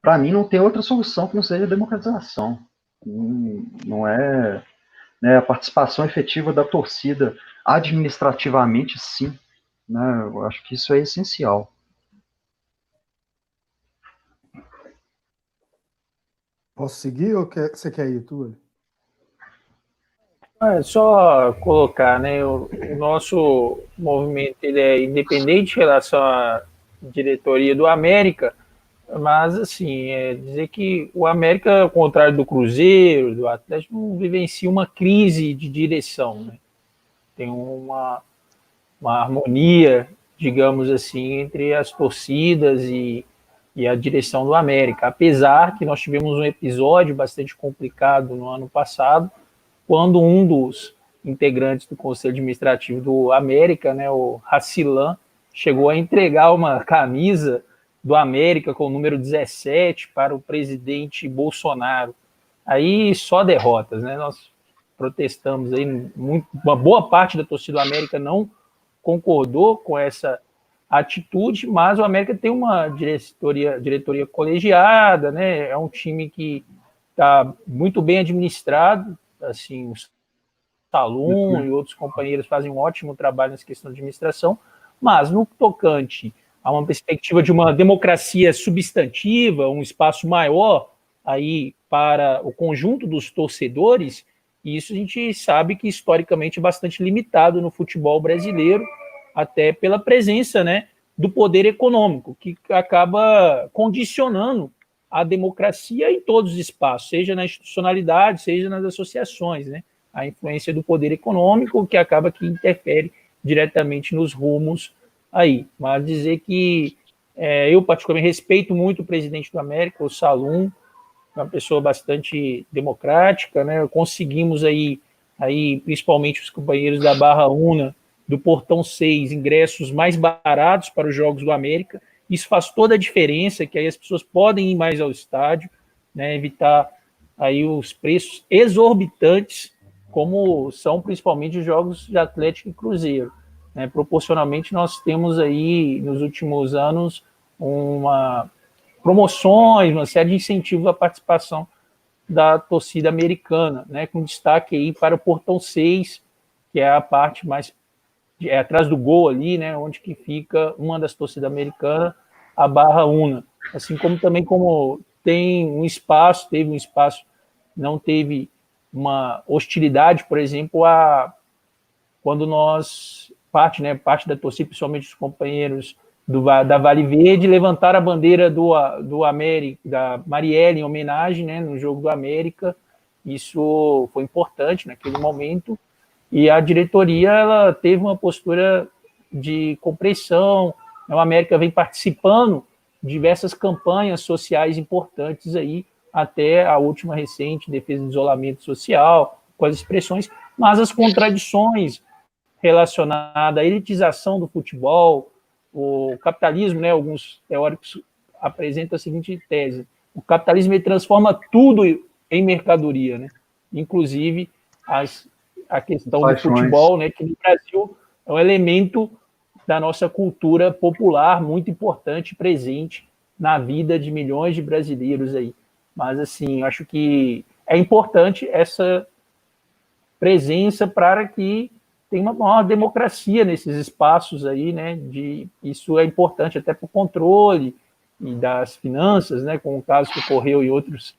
Para mim, não tem outra solução que não seja a democratização. Não, não é... Né, a participação efetiva da torcida administrativamente, sim. Né, eu acho que isso é essencial. Posso seguir ou quer, você quer ir, Túlio? É só colocar, né, o, o nosso movimento ele é independente em relação à diretoria do América, mas, assim, é dizer que o América, ao contrário do Cruzeiro, do Atlético, não vivencia uma crise de direção, né? Tem uma, uma harmonia, digamos assim, entre as torcidas e, e a direção do América, apesar que nós tivemos um episódio bastante complicado no ano passado, quando um dos integrantes do Conselho Administrativo do América, né, o Racilan, chegou a entregar uma camisa do América com o número dezessete para o presidente Bolsonaro. Aí só derrotas, né? Nós protestamos aí, muito, uma boa parte da torcida do América não concordou com essa atitude, mas o América tem uma diretoria, diretoria colegiada, né? É um time que está muito bem administrado, assim, o Salum e outros companheiros fazem um ótimo trabalho nessa questão de administração, mas no tocante a uma perspectiva de uma democracia substantiva, um espaço maior aí para o conjunto dos torcedores, isso a gente sabe que historicamente é bastante limitado no futebol brasileiro, até pela presença, né, do poder econômico, que acaba condicionando a democracia em todos os espaços, seja na institucionalidade, seja nas associações, né? A influência do poder econômico que acaba que interfere diretamente nos rumos aí. Mas dizer que é, eu particularmente respeito muito o presidente do América, o Salum, uma pessoa bastante democrática, né? Conseguimos aí, aí, principalmente os companheiros da Barra Una, do Portão seis, ingressos mais baratos para os Jogos do América. Isso faz toda a diferença, que aí as pessoas podem ir mais ao estádio, né, evitar aí os preços exorbitantes, como são principalmente os jogos de Atlético e Cruzeiro. Né. Proporcionalmente, nós temos aí, nos últimos anos, uma promoções, uma série de incentivos à participação da torcida americana, né, com destaque aí para o Portão seis, que é a parte mais é atrás do gol ali, né, onde que fica uma das torcidas americanas, a Barra Una. Assim como também como tem um espaço, teve um espaço, não teve uma hostilidade, por exemplo, a quando nós, parte, né, parte da torcida, principalmente os companheiros do, da Vale Verde, levantaram a bandeira do, do América, da Marielle, em homenagem, né, no jogo do América. Isso foi importante naquele momento. E a diretoria ela teve uma postura de compressão. A América vem participando de diversas campanhas sociais importantes aí, até a última recente, defesa do isolamento social, com as expressões, mas as contradições relacionadas à elitização do futebol, o capitalismo, né, alguns teóricos apresentam a seguinte tese: o capitalismo ele transforma tudo em mercadoria, né, inclusive as a questão do futebol, né, que no Brasil é um elemento da nossa cultura popular muito importante, presente na vida de milhões de brasileiros aí. Mas, assim, acho que é importante essa presença para que tenha uma maior democracia nesses espaços aí, né, de, isso é importante até para o controle e das finanças, né, com o caso que ocorreu em outros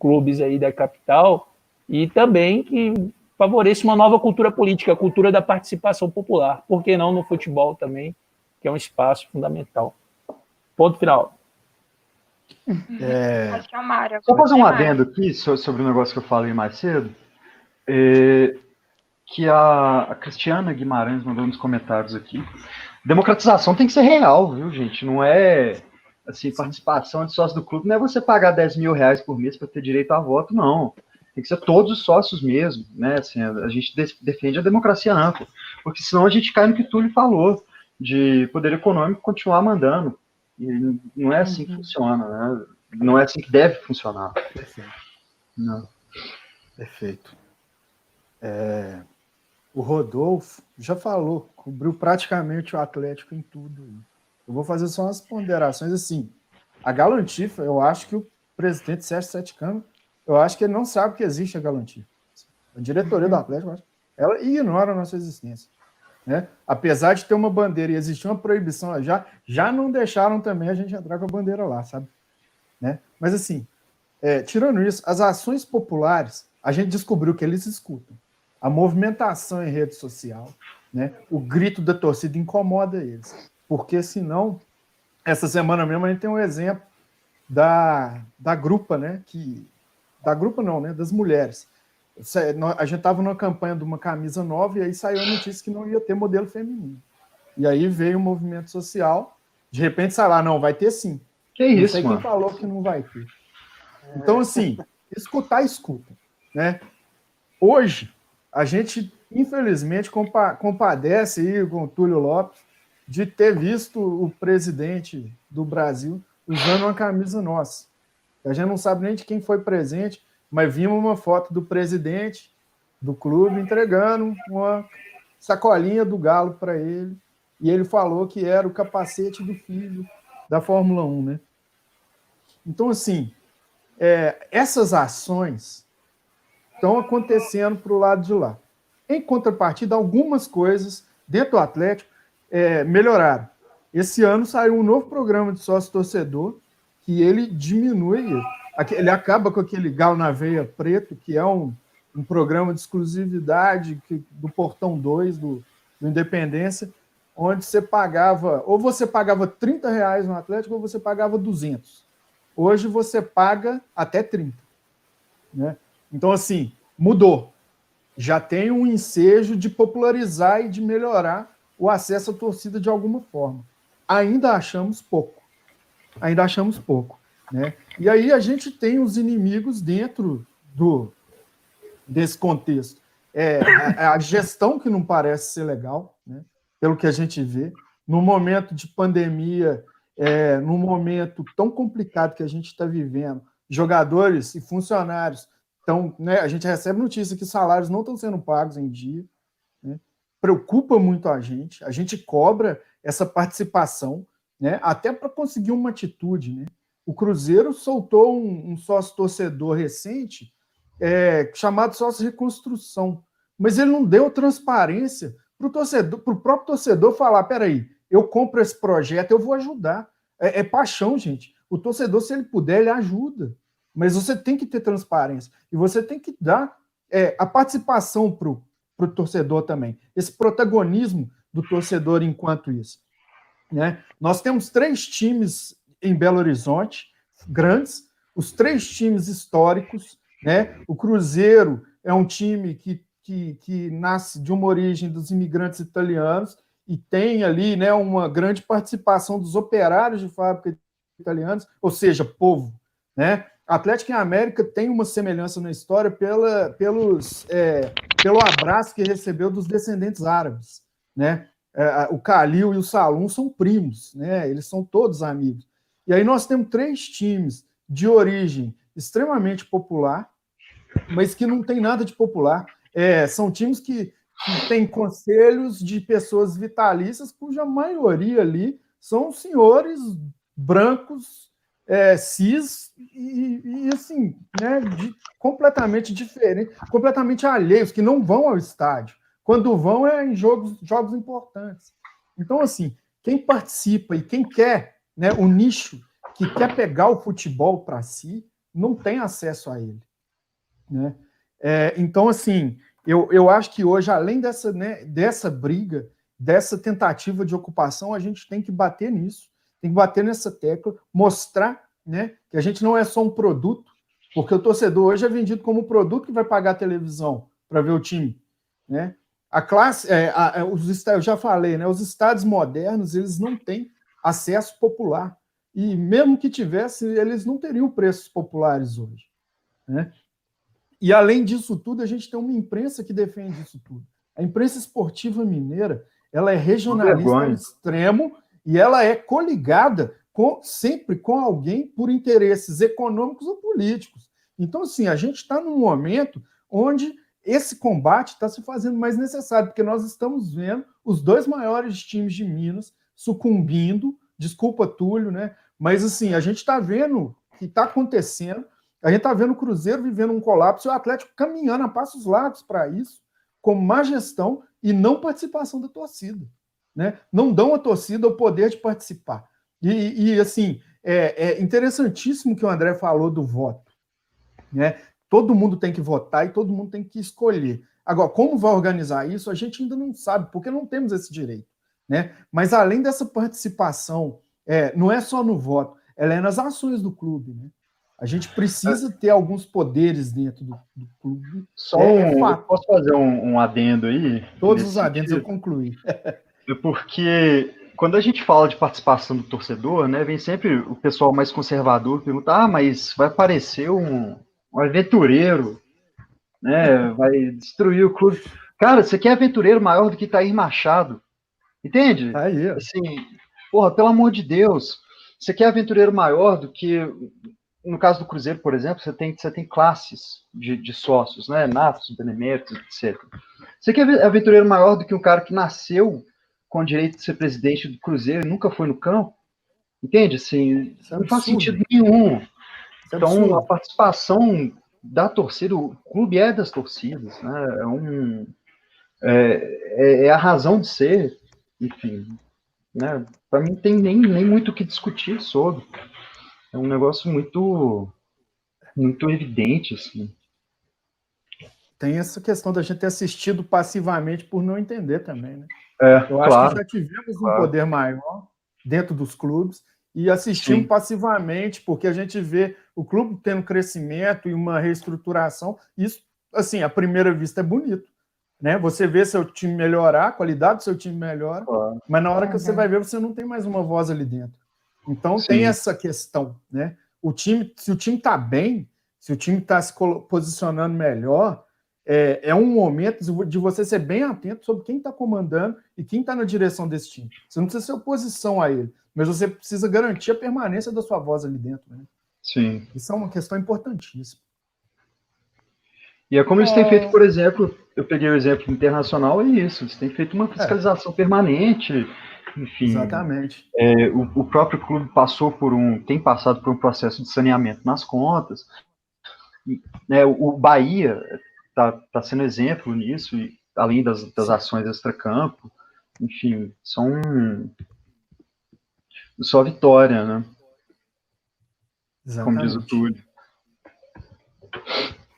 clubes aí da capital, e também que favorece uma nova cultura política, a cultura da participação popular, por que não no futebol também, que é um espaço fundamental. Ponto final. É... Só fazer um adendo aqui sobre o negócio que eu falei mais cedo, é... que a... a Cristiana Guimarães mandou nos comentários aqui. Democratização tem que ser real, viu, gente? Não é assim, participação de sócio do clube, não é você pagar dez mil reais por mês para ter direito a voto, não. Tem que ser todos os sócios mesmo, né? Assim, a gente defende a democracia ampla, porque senão a gente cai no que Túlio falou, de poder econômico continuar mandando. E não é assim que funciona, né? Não é assim que deve funcionar. Perfeito. Não. Perfeito. É, o Rodolfo já falou, cobriu praticamente o Atlético em tudo. Eu vou fazer só umas ponderações assim. A Galo Antifa, eu acho que o presidente Sérgio Sete Câmaras, eu acho que ele não sabe que existe a Galantifa. A diretoria do Atlético, ela ignora a nossa existência. Né? Apesar de ter uma bandeira e existir uma proibição, já, já não deixaram também a gente entrar com a bandeira lá, sabe? Né? Mas, assim, é, tirando isso, as ações populares, a gente descobriu que eles escutam. A movimentação em rede social, né? O grito da torcida incomoda eles. Porque, senão, essa semana mesmo a gente tem um exemplo da, da Grupa, né? Que... Da grupo não, né? Das mulheres. A gente estava numa campanha de uma camisa nova e aí saiu a notícia que não ia ter modelo feminino. E aí veio o movimento social, de repente sai lá, não, vai ter sim. Que isso, não sei mano. Quem falou que não vai ter. É. Então, assim, escutar, escuta. Né? Hoje, a gente, infelizmente, compa- compadece aí com o Túlio Lopes de ter visto o presidente do Brasil usando uma camisa nossa. A gente não sabe nem de quem foi presente, mas vimos uma foto do presidente do clube entregando uma sacolinha do Galo para ele, e ele falou que era o capacete do filho da Fórmula um, né? Então, assim, é, essas ações estão acontecendo para o lado de lá. Em contrapartida, algumas coisas dentro do Atlético é, melhoraram. Esse ano saiu um novo programa de sócio-torcedor que ele diminui, ele acaba com aquele galo na veia preto, que é um, um programa de exclusividade que, do Portão dois, do, do Independência, onde você pagava, ou você pagava trinta reais no Atlético, ou você pagava duzentos. Hoje você paga até trinta. Né? Então, assim, mudou. Já tem um ensejo de popularizar e de melhorar o acesso à torcida de alguma forma. Ainda achamos pouco. Ainda achamos pouco. Né? E aí a gente tem os inimigos dentro do, desse contexto. É, a, a gestão que não parece ser legal, né? Pelo que a gente vê. No momento de pandemia, é, num momento tão complicado que a gente está vivendo, jogadores e funcionários estão... Né, a gente recebe notícia que salários não estão sendo pagos em dia. Né? Preocupa muito a gente. A gente cobra essa participação, né? Até para conseguir uma atitude. Né? O Cruzeiro soltou um, um sócio-torcedor recente é, chamado sócio-reconstrução, mas ele não deu transparência para o torcedor, para o próprio torcedor falar, peraí, eu compro esse projeto, eu vou ajudar. É, é paixão, gente. O torcedor, se ele puder, ele ajuda. Mas você tem que ter transparência. E você tem que dar é, a participação para o torcedor também. Esse protagonismo do torcedor enquanto isso. Né? Nós temos três times em Belo Horizonte, grandes, os três times históricos. Né? O Cruzeiro é um time que Que, que nasce de uma origem dos imigrantes italianos e tem ali, né, uma grande participação dos operários de fábrica italianos, ou seja, povo. Né? Atlético e América tem uma semelhança na história pela, pelos, é, pelo abraço que recebeu dos descendentes árabes. Né? É, o Calil e o Salum são primos, né? Eles são todos amigos. E aí nós temos três times de origem extremamente popular, mas que não tem nada de popular. É, são times que, que têm conselhos de pessoas vitalistas, cuja maioria ali são senhores brancos, é, cis, e, e assim, né, de, completamente diferentes, completamente alheios, que não vão ao estádio. Quando vão é em jogos, jogos importantes. Então, assim, quem participa e quem quer, né, o nicho que quer pegar o futebol para si, não tem acesso a ele. Né? É, então, assim, eu, eu acho que hoje, além dessa, né, dessa briga, dessa tentativa de ocupação, a gente tem que bater nisso, tem que bater nessa tecla, mostrar, né, que a gente não é só um produto, porque o torcedor hoje é vendido como um produto que vai pagar a televisão para ver o time. Né? A classe, é, a, os, eu já falei, né, os estados modernos, eles não têm acesso popular, e mesmo que tivesse, eles não teriam preços populares hoje. Né? E, além disso tudo, a gente tem uma imprensa que defende isso tudo. A imprensa esportiva mineira, ela é regionalista no extremo e ela é coligada com, sempre com alguém por interesses econômicos ou políticos. Então, assim, a gente está num momento onde esse combate está se fazendo mais necessário, porque nós estamos vendo os dois maiores times de Minas sucumbindo, desculpa, Túlio, né? Mas, assim, a gente está vendo o que está acontecendo. A gente está vendo o Cruzeiro vivendo um colapso e o Atlético caminhando a passos largos para isso, com má gestão e não participação da torcida. Né? Não dão à torcida o poder de participar. E, e assim, é, é interessantíssimo que o André falou do voto. Né? Todo mundo tem que votar e todo mundo tem que escolher. Agora, como vai organizar isso, a gente ainda não sabe, porque não temos esse direito. Né? Mas, além dessa participação, é, não é só no voto, ela é nas ações do clube, né? A gente precisa ter alguns poderes dentro do, do clube. Só é, um, eu posso fazer um, um adendo aí? Todos os adendos sentido? Eu concluí. É porque quando a gente fala de participação do torcedor, né, vem sempre o pessoal mais conservador perguntar, ah, mas vai aparecer um, um aventureiro, né, vai destruir o clube. Cara, você quer aventureiro maior do que Tair Machado? Entende? Aí. Assim, porra, pelo amor de Deus, você quer aventureiro maior do que... No caso do Cruzeiro, por exemplo, você tem, você tem classes de, de sócios, né? Natos, beneméritos, etcétera. Você quer aventureiro maior do que um cara que nasceu com o direito de ser presidente do Cruzeiro e nunca foi no campo? Entende? Assim, não faz sentido nenhum. Então, a participação da torcida, o clube é das torcidas, né? É, um, é, é a razão de ser, enfim, né? Para mim, não tem nem, nem muito o que discutir sobre. É um negócio muito, muito evidente, assim. Tem essa questão da gente ter assistido passivamente por não entender também, né? É, Eu claro, acho que já tivemos claro. um poder maior dentro dos clubes e assistimos Sim. passivamente, porque a gente vê o clube tendo crescimento e uma reestruturação. Isso, assim, à primeira vista é bonito, né? Você vê seu time melhorar, a qualidade do seu time melhora, claro. mas na hora que você vai ver, você não tem mais uma voz ali dentro. Então, Sim. tem essa questão, né? O time, se o time está bem, se o time está se posicionando melhor... É, é um momento de você ser bem atento sobre quem está comandando e quem está na direção desse time. Você não precisa ser oposição a ele, mas você precisa garantir a permanência da sua voz ali dentro, né? Sim. Isso é uma questão importantíssima. E é como eles têm feito, por exemplo, eu peguei o exemplo internacional, é isso, eles têm feito uma fiscalização é. permanente, enfim. Exatamente. É, o, o próprio clube passou por um, tem passado por um processo de saneamento nas contas. E, né, o Bahia... Está tá sendo exemplo nisso, e além das, das ações extracampo, enfim, são só vitória, né? Exatamente. Como diz o Túlio.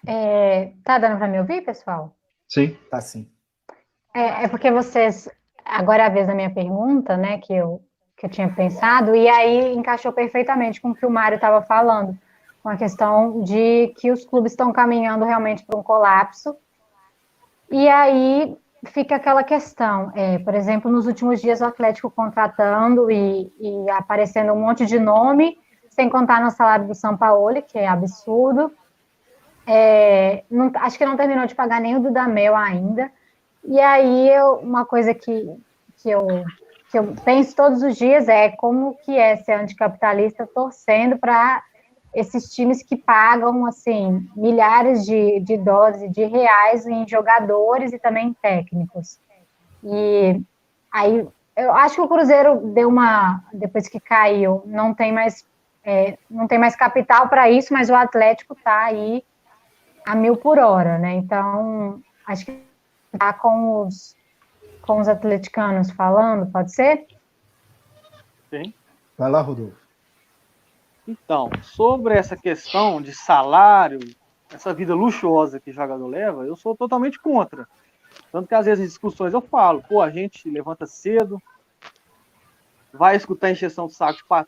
É, tá dando para me ouvir, pessoal? Sim. Tá sim. É, é porque vocês, agora é a vez da minha pergunta, né, que eu, que eu tinha pensado, e aí encaixou perfeitamente com o que o Mário estava falando. Uma questão de que os clubes estão caminhando realmente para um colapso. E aí fica aquela questão, é, por exemplo, nos últimos dias o Atlético contratando e, e aparecendo um monte de nome, sem contar no salário do Sampaoli, que é absurdo. É, não, acho que não terminou de pagar nem o Dudamel ainda. E aí eu, uma coisa que, que eu... que eu penso todos os dias é como que é ser anticapitalista torcendo para... esses times que pagam, assim, milhares de, de dólares, de reais em jogadores e também em técnicos. E aí, eu acho que o Cruzeiro deu uma, depois que caiu, não tem mais, é, não tem mais capital para isso, mas o Atlético está aí a mil por hora, né? Então, acho que tá com os, com os atleticanos falando, pode ser? Sim. Vai lá, Rodolfo. Então, sobre essa questão de salário, essa vida luxuosa que o jogador leva, eu sou totalmente contra. Tanto que às vezes em discussões eu falo, pô, a gente levanta cedo, vai escutar encheção de saco de pat...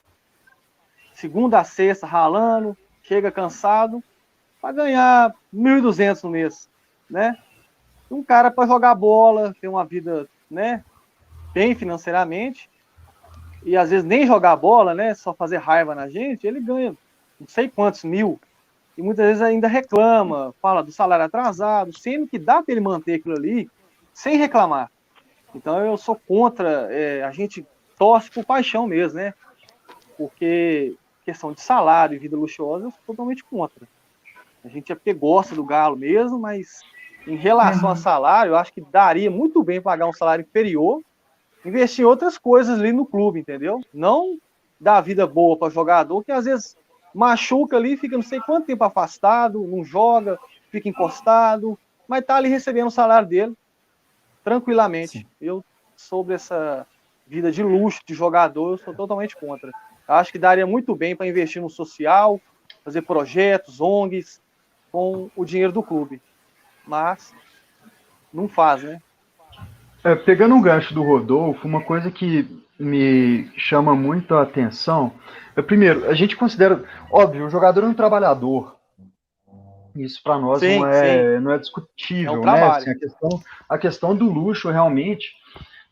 segunda a sexta, ralando, chega cansado, para ganhar mil e duzentos no mês, né? Um cara para jogar bola, ter uma vida, né, bem financeiramente, e às vezes nem jogar bola, né, só fazer raiva na gente, ele ganha não sei quantos mil, e muitas vezes ainda reclama, fala do salário atrasado, sendo que dá para ele manter aquilo ali sem reclamar. Então eu sou contra, é, a gente torce por paixão mesmo, né, porque questão de salário e vida luxuosa eu sou totalmente contra. A gente até gosta do Galo mesmo, mas em relação a salário, eu acho que daria muito bem pagar um salário inferior, investir em outras coisas ali no clube, entendeu? Não dar vida boa para jogador, que às vezes machuca ali, fica não sei quanto tempo afastado, não joga, fica encostado, mas tá ali recebendo o salário dele tranquilamente. Sim. Eu, sobre essa vida de luxo de jogador, eu sou totalmente contra. Acho que daria muito bem para investir no social, fazer projetos, O N Gs, com o dinheiro do clube. Mas não faz, né? É, pegando um gancho do Rodolfo, uma coisa que me chama muito a atenção é, primeiro, a gente considera, óbvio, o jogador é um trabalhador. Isso para nós sim, não, é, não é discutível, é um né? Assim, a, questão, a questão do luxo, realmente.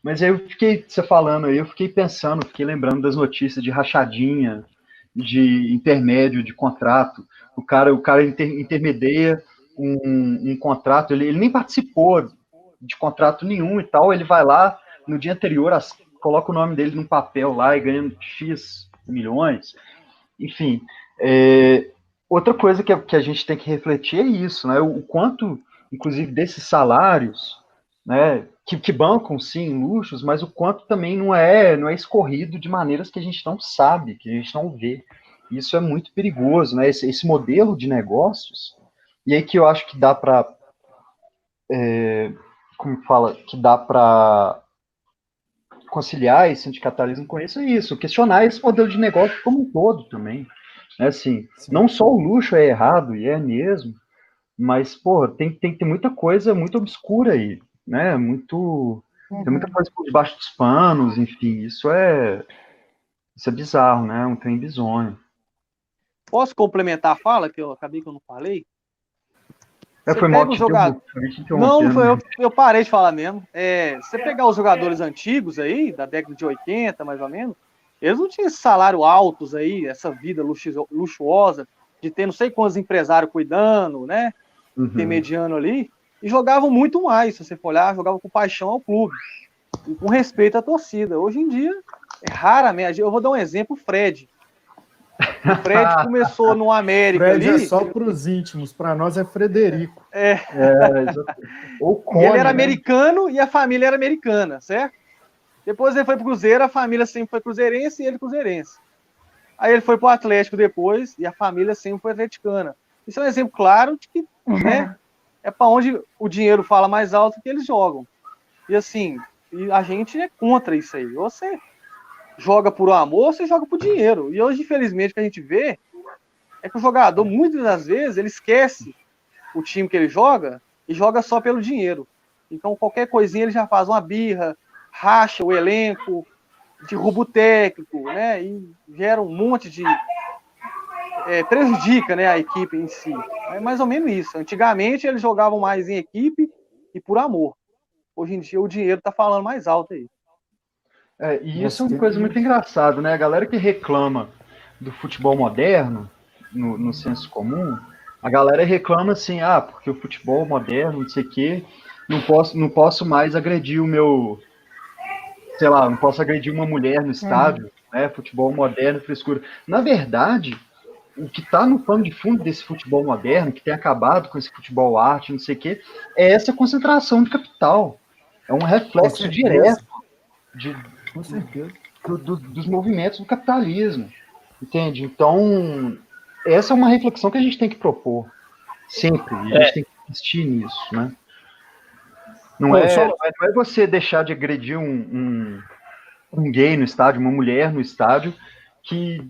Mas aí eu fiquei, você falando aí, eu fiquei pensando, fiquei lembrando das notícias de rachadinha, de intermédio, de contrato. O cara, o cara inter, intermedia um, um contrato, ele, ele nem participou de contrato nenhum e tal, ele vai lá no dia anterior, as, coloca o nome dele num papel lá e ganha X milhões, enfim. É, outra coisa que a, que a gente tem que refletir é isso, né? O, o quanto, inclusive, desses salários, né, que, que bancam, sim, luxos, mas o quanto também não é, não é escorrido de maneiras que a gente não sabe, que a gente não vê. Isso é muito perigoso, né? Esse, esse modelo de negócios, e aí que eu acho que dá para, é, como fala, que dá para conciliar esse sindicatalismo com isso, é isso, questionar esse modelo de negócio como um todo também. É assim, não só o luxo é errado, e é mesmo, mas, porra, tem, tem, tem muita coisa muito obscura aí, né, muito, uhum. tem muita coisa por debaixo dos panos, enfim, isso é, isso é bizarro, né, um trem bizonho. Posso complementar a fala, que eu acabei que eu não falei? É, foi mal que jogador... eu... Não, foi, eu, eu parei de falar mesmo. É, você pegar os jogadores antigos aí, da década de oitenta, mais ou menos, eles não tinham esse salário altos aí, essa vida luxu... luxuosa, de ter não sei quantos empresários cuidando, né? Uhum. Intermediando ali, e jogavam muito mais, se você for olhar, jogavam com paixão ao clube, e com respeito à torcida. Hoje em dia, é raramente. Eu vou dar um exemplo, o Fred. O Fred começou no América Fred ali. É só para os íntimos, para nós é Frederico. É. é Ou Cone, ele era né? americano e a família era americana, certo? Depois ele foi para o Cruzeiro, a família sempre foi cruzeirense e ele cruzeirense. Aí ele foi para o Atlético depois e a família sempre foi atleticana. Isso é um exemplo claro de que né, é para onde o dinheiro fala mais alto que eles jogam. E assim, a gente é contra isso aí. Você joga por amor, você joga por dinheiro. E hoje, infelizmente, o que a gente vê é que o jogador, muitas das vezes, ele esquece o time que ele joga e joga só pelo dinheiro. Então, qualquer coisinha ele já faz uma birra, racha o elenco, derruba o técnico, né? E gera um monte de... É, prejudica, né, a equipe em si. É mais ou menos isso. Antigamente, eles jogavam mais em equipe e por amor. Hoje em dia, o dinheiro tá falando mais alto aí. É, e isso é uma coisa muito engraçada, né? A galera que reclama do futebol moderno, no, no senso comum, a galera reclama assim, ah, porque o futebol moderno, não sei o quê, não posso, não posso mais agredir o meu... Sei lá, não posso agredir uma mulher no estádio, uhum. né? Futebol moderno, frescura. Na verdade, o que está no pano de fundo desse futebol moderno, que tem acabado com esse futebol arte, não sei o quê, é essa concentração de capital. É um reflexo direto de... Com certeza. Do, do, dos movimentos do capitalismo, entende? Então, essa é uma reflexão que a gente tem que propor sempre, e a gente é. tem que insistir nisso, né? Não, Pô, é, só... não é você deixar de agredir um, um, um gay no estádio, uma mulher no estádio, que,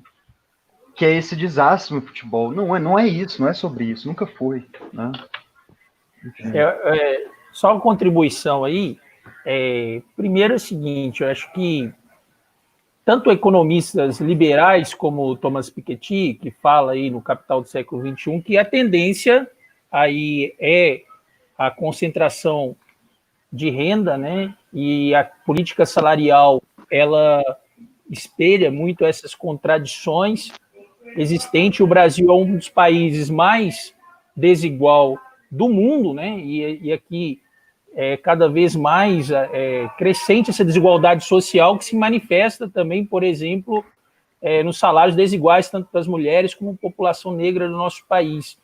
que é esse desastre no futebol. Não é, não é isso, não é sobre isso, nunca foi, né? É, é, só uma contribuição aí. É, primeiro é o seguinte, eu acho que tanto economistas liberais como Thomas Piketty, que fala aí no Capital do Século vinte e um, que a tendência aí é a concentração de renda, né? E a política salarial, ela espelha muito essas contradições existentes. O Brasil é um dos países mais desigual do mundo, né? E, e aqui... É cada vez mais é, crescente essa desigualdade social que se manifesta também, por exemplo, é, nos salários desiguais, tanto das mulheres como da população negra do nosso país,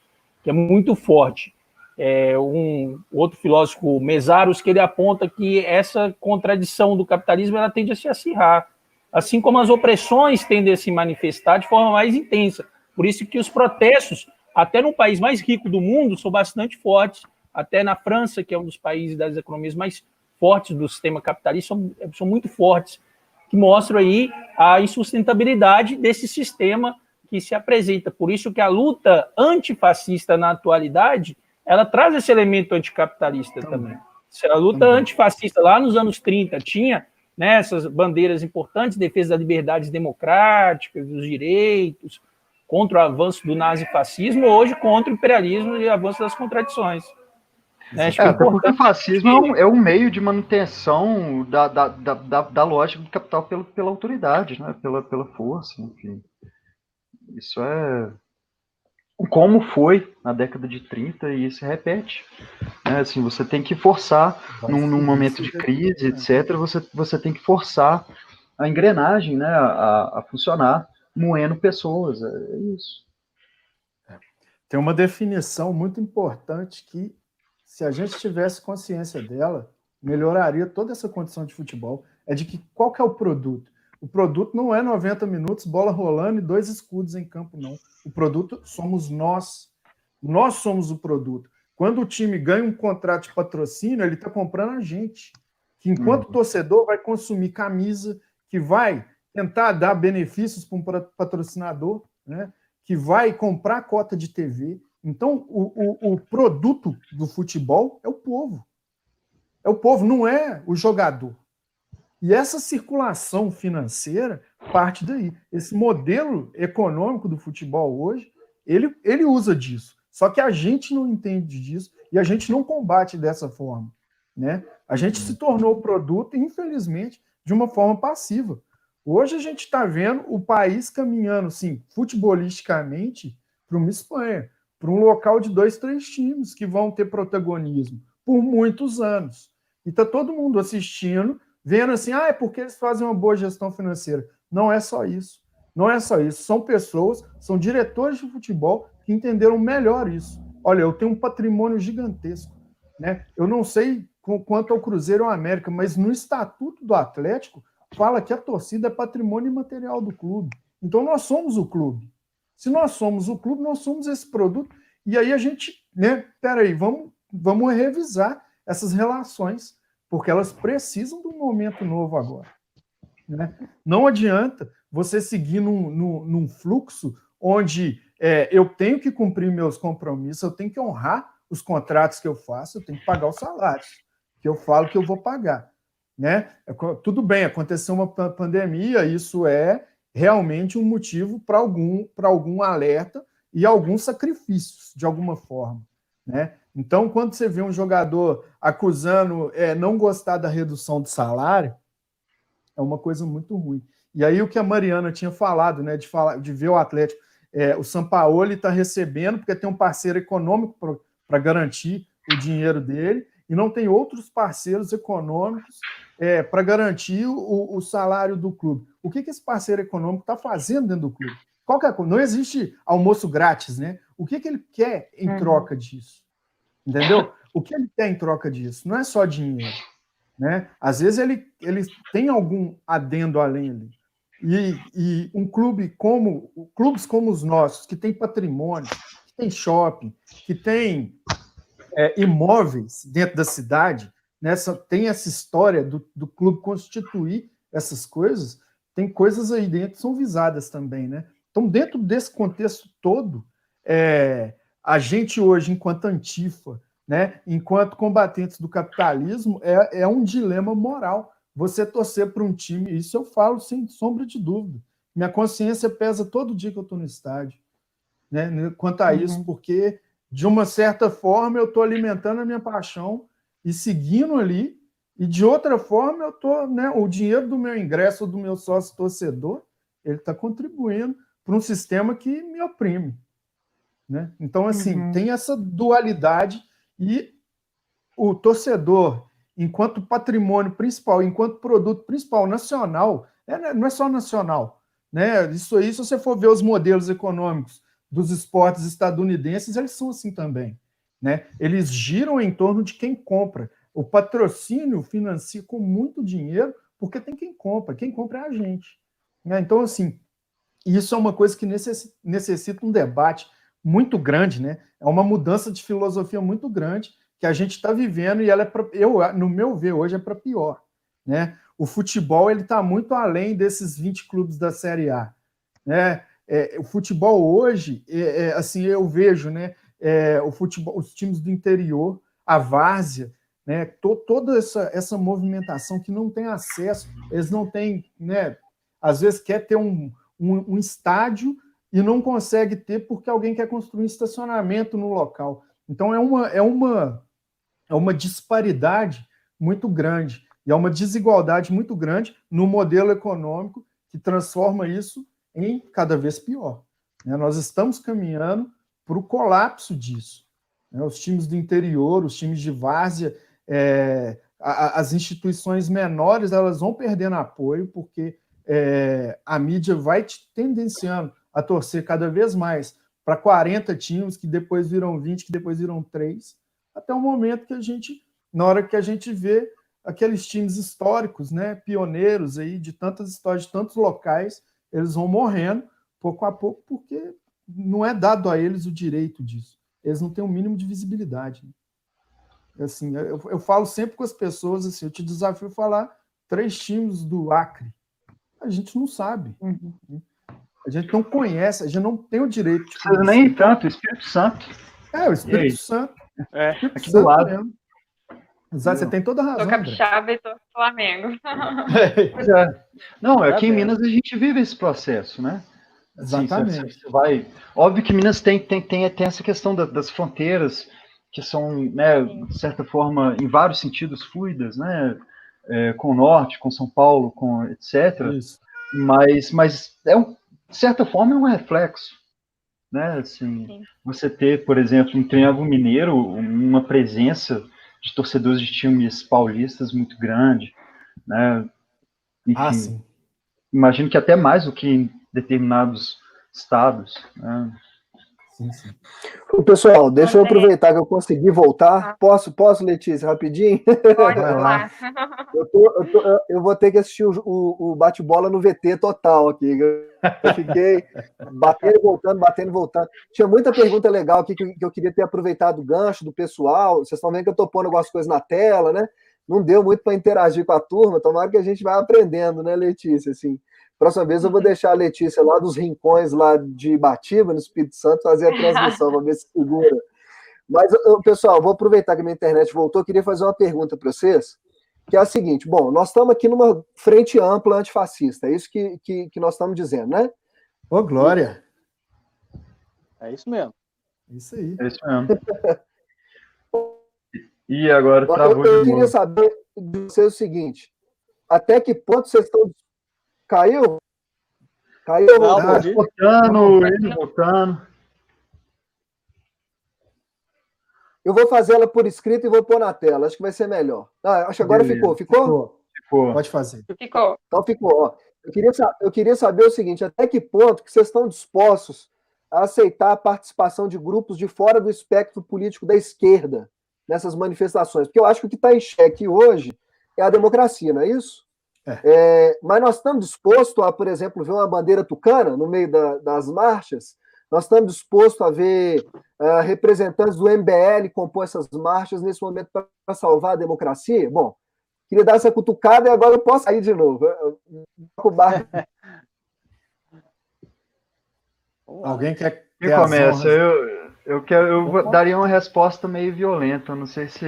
que é muito forte. É, um outro filósofo, Mesaros, que ele aponta que essa contradição do capitalismo ela tende a se acirrar, assim como as opressões tendem a se manifestar de forma mais intensa. Por isso que os protestos, até no país mais rico do mundo, são bastante fortes. Até na França, que é um dos países das economias mais fortes do sistema capitalista, são, são muito fortes, que mostram aí a insustentabilidade desse sistema que se apresenta. Por isso que a luta antifascista na atualidade, ela traz esse elemento anticapitalista também. também. A luta também. antifascista lá nos anos trinta tinha, né, essas bandeiras importantes, defesa das liberdades democráticas, dos direitos, contra o avanço do nazifascismo, hoje contra o imperialismo e o avanço das contradições. É, acho que é, porque o fascismo é um, é um meio de manutenção da, da, da, da, da lógica do capital pelo, pela autoridade, né? pela, pela força, enfim. Isso é como foi na década de trinta e se repete. É, assim, você tem que forçar, num, num momento de crise, etcétera, você, você tem que forçar a engrenagem, né? a, a funcionar, moendo pessoas, é isso. Tem uma definição muito importante que, se a gente tivesse consciência dela, melhoraria toda essa condição de futebol, é de que qual que é o produto? O produto não é noventa minutos, bola rolando e dois escudos em campo, não. O produto somos nós. Nós somos o produto. Quando o time ganha um contrato de patrocínio, ele está comprando a gente. Que enquanto uhum. torcedor vai consumir camisa, que vai tentar dar benefícios para um patrocinador, né? Que vai comprar cota de T V. Então, o, o, o produto do futebol é o povo. É o povo, não é o jogador. E essa circulação financeira parte daí. Esse modelo econômico do futebol hoje, ele, ele usa disso. Só que a gente não entende disso e a gente não combate dessa forma, né? A gente se tornou produto, infelizmente, de uma forma passiva. Hoje a gente está vendo o país caminhando, sim, futebolisticamente, para uma Espanha, para um local de dois, três times que vão ter protagonismo por muitos anos. E está todo mundo assistindo, vendo assim, ah, é porque eles fazem uma boa gestão financeira. Não é só isso. Não é só isso. São pessoas, são diretores de futebol que entenderam melhor isso. Olha, eu tenho um patrimônio gigantesco, né? Eu não sei quanto ao Cruzeiro ou América, mas no Estatuto do Atlético fala que a torcida é patrimônio imaterial do clube. Então nós somos o clube. Se nós somos o clube, nós somos esse produto. E aí a gente, né? Peraí, vamos, vamos revisar essas relações, porque elas precisam de um momento novo agora, né? Não adianta você seguir num, num, num fluxo onde é, eu tenho que cumprir meus compromissos, eu tenho que honrar os contratos que eu faço, eu tenho que pagar os salários que eu falo que eu vou pagar, né? Tudo bem, aconteceu uma pandemia, isso é realmente um motivo para algum, para algum alerta e alguns sacrifícios, de alguma forma, né? Então, quando você vê um jogador acusando é, não gostar da redução de salário, é uma coisa muito ruim. E aí o que a Mariana tinha falado, né, de, falar, de ver o Atlético, é, o Sampaoli está recebendo porque tem um parceiro econômico para garantir o dinheiro dele e não tem outros parceiros econômicos é, para garantir o, o salário do clube. O que, que esse parceiro econômico está fazendo dentro do clube? Qual que é, não existe almoço grátis, né? O que, que ele quer em troca disso? Entendeu? O que ele tem em troca disso? Não é só dinheiro, né? Às vezes ele, ele tem algum adendo além ali. E, e um clube como... Clubes como os nossos, que tem patrimônio, que tem shopping, que tem é, imóveis dentro da cidade, né? Tem essa história do, do clube constituir essas coisas, tem coisas aí dentro que são visadas também, né? Então, dentro desse contexto todo... É, a gente hoje, enquanto antifa, né, enquanto combatentes do capitalismo, é, é um dilema moral. Você torcer para um time, isso eu falo sem sombra de dúvida. Minha consciência pesa todo dia que eu estou no estádio, né, quanto a isso, uhum. porque, de uma certa forma, eu estou alimentando a minha paixão e seguindo ali, e de outra forma, eu tô, né, o dinheiro do meu ingresso, do meu sócio torcedor, ele está contribuindo para um sistema que me oprime, né? Então, assim, uhum. tem essa dualidade e o torcedor, enquanto patrimônio principal, enquanto produto principal nacional, é, não é só nacional, né? Isso aí, se você for ver os modelos econômicos dos esportes estadunidenses, eles são assim também, né? Eles giram em torno de quem compra. O patrocínio financia com muito dinheiro porque tem quem compra, quem compra é a gente, né? Então, assim, isso é uma coisa que necessita, necessita um debate muito grande, né? É uma mudança de filosofia muito grande que a gente está vivendo e ela é pra, eu, no meu ver, hoje é para pior, né? O futebol ele está muito além desses vinte clubes da Série A, né? É, o futebol hoje, é, é, assim eu vejo, né? É, o futebol, os times do interior, a várzea, né? Tô, toda essa, essa movimentação que não tem acesso, eles não têm, né? Às vezes quer ter um, um, um estádio e não consegue ter porque alguém quer construir um estacionamento no local. Então, é uma, é uma, é uma disparidade muito grande, e é uma desigualdade muito grande no modelo econômico que transforma isso em cada vez pior, né? Nós estamos caminhando para o colapso disso, né? Os times do interior, os times de várzea, é, a, as instituições menores, elas vão perdendo apoio porque é, a mídia vai te tendenciando a torcer cada vez mais para quarenta times, que depois viram vinte, que depois viram três, até o momento que a gente, na hora que a gente vê, aqueles times históricos, né, pioneiros aí de tantas histórias, de tantos locais, eles vão morrendo pouco a pouco, porque não é dado a eles o direito disso. Eles não têm o um mínimo de visibilidade. Né? Assim, eu, eu falo sempre com as pessoas, assim, eu te desafio a falar três times do Acre. A gente não sabe. Uhum. Né? A gente não conhece, a gente não tem o direito de conhecer. Nem tanto, Espírito Santo. É, o Espírito Santo. É, Espírito aqui Santo do lado. Mesmo. Exato, você tem toda a razão. Tô capixaba e tô Flamengo. É. Pois é. Não, aqui em Minas a gente vive esse processo, né? Assim, exatamente. Você, você vai... Óbvio que Minas tem, tem, tem, tem essa questão da, das fronteiras, que são, né, de certa forma, em vários sentidos, fluidas, né? É, com o Norte, com São Paulo, com etcétera. Isso. Mas, mas é um, de certa forma, é um reflexo. Né? Assim, sim. Você ter, por exemplo, um Triângulo Mineiro, uma presença de torcedores de times paulistas muito grande, né? Enfim, ah, sim. Imagino que até mais do que em determinados estados. Né? Sim, sim. Pessoal, deixa eu aproveitar que eu consegui voltar. Posso, posso, Letícia, rapidinho? Pode, vai lá. Eu, tô, eu, tô, eu vou ter que assistir o, o, o bate-bola no V T total aqui. Eu fiquei batendo e voltando, batendo e voltando. Tinha muita pergunta legal aqui que, que eu queria ter aproveitado o gancho do pessoal. Vocês estão vendo que eu estou pondo algumas coisas na tela, né? Não deu muito para interagir com a turma. Tomara que a gente vai aprendendo, né, Letícia? Assim, próxima vez eu vou deixar a Letícia lá dos rincões lá de Ibatiba, no Espírito Santo, fazer a transmissão, vamos ver se segura. Mas, pessoal, vou aproveitar que a minha internet voltou, queria fazer uma pergunta para vocês, que é a seguinte: bom, nós estamos aqui numa frente ampla antifascista, é isso que, que, que nós estamos dizendo, né? Ô, Glória! É isso mesmo. É isso aí. É isso mesmo. E agora travou de novo. Eu queria saber de vocês o seguinte, até que ponto vocês estão... Caiu? Caiu? Não, ah, voltando, ele voltando. Eu vou fazer ela por escrito e vou pôr na tela. Acho que vai ser melhor. Ah, acho que agora ficou. Ficou? Ficou. Ficou. Pode fazer. Ficou. Então ficou. Ó, eu queria, eu queria saber o seguinte, até que ponto que vocês estão dispostos a aceitar a participação de grupos de fora do espectro político da esquerda nessas manifestações? Porque eu acho que o que está em xeque hoje é a democracia, não é isso? É. É, mas nós estamos dispostos a, por exemplo, ver uma bandeira tucana no meio da, das marchas? Nós estamos dispostos a ver uh, representantes do M B L compor essas marchas nesse momento para salvar a democracia? Bom, queria dar essa cutucada e agora eu posso sair de novo. Alguém quer, quer começa? Eu, eu, quero, eu daria uma resposta meio violenta, não sei se...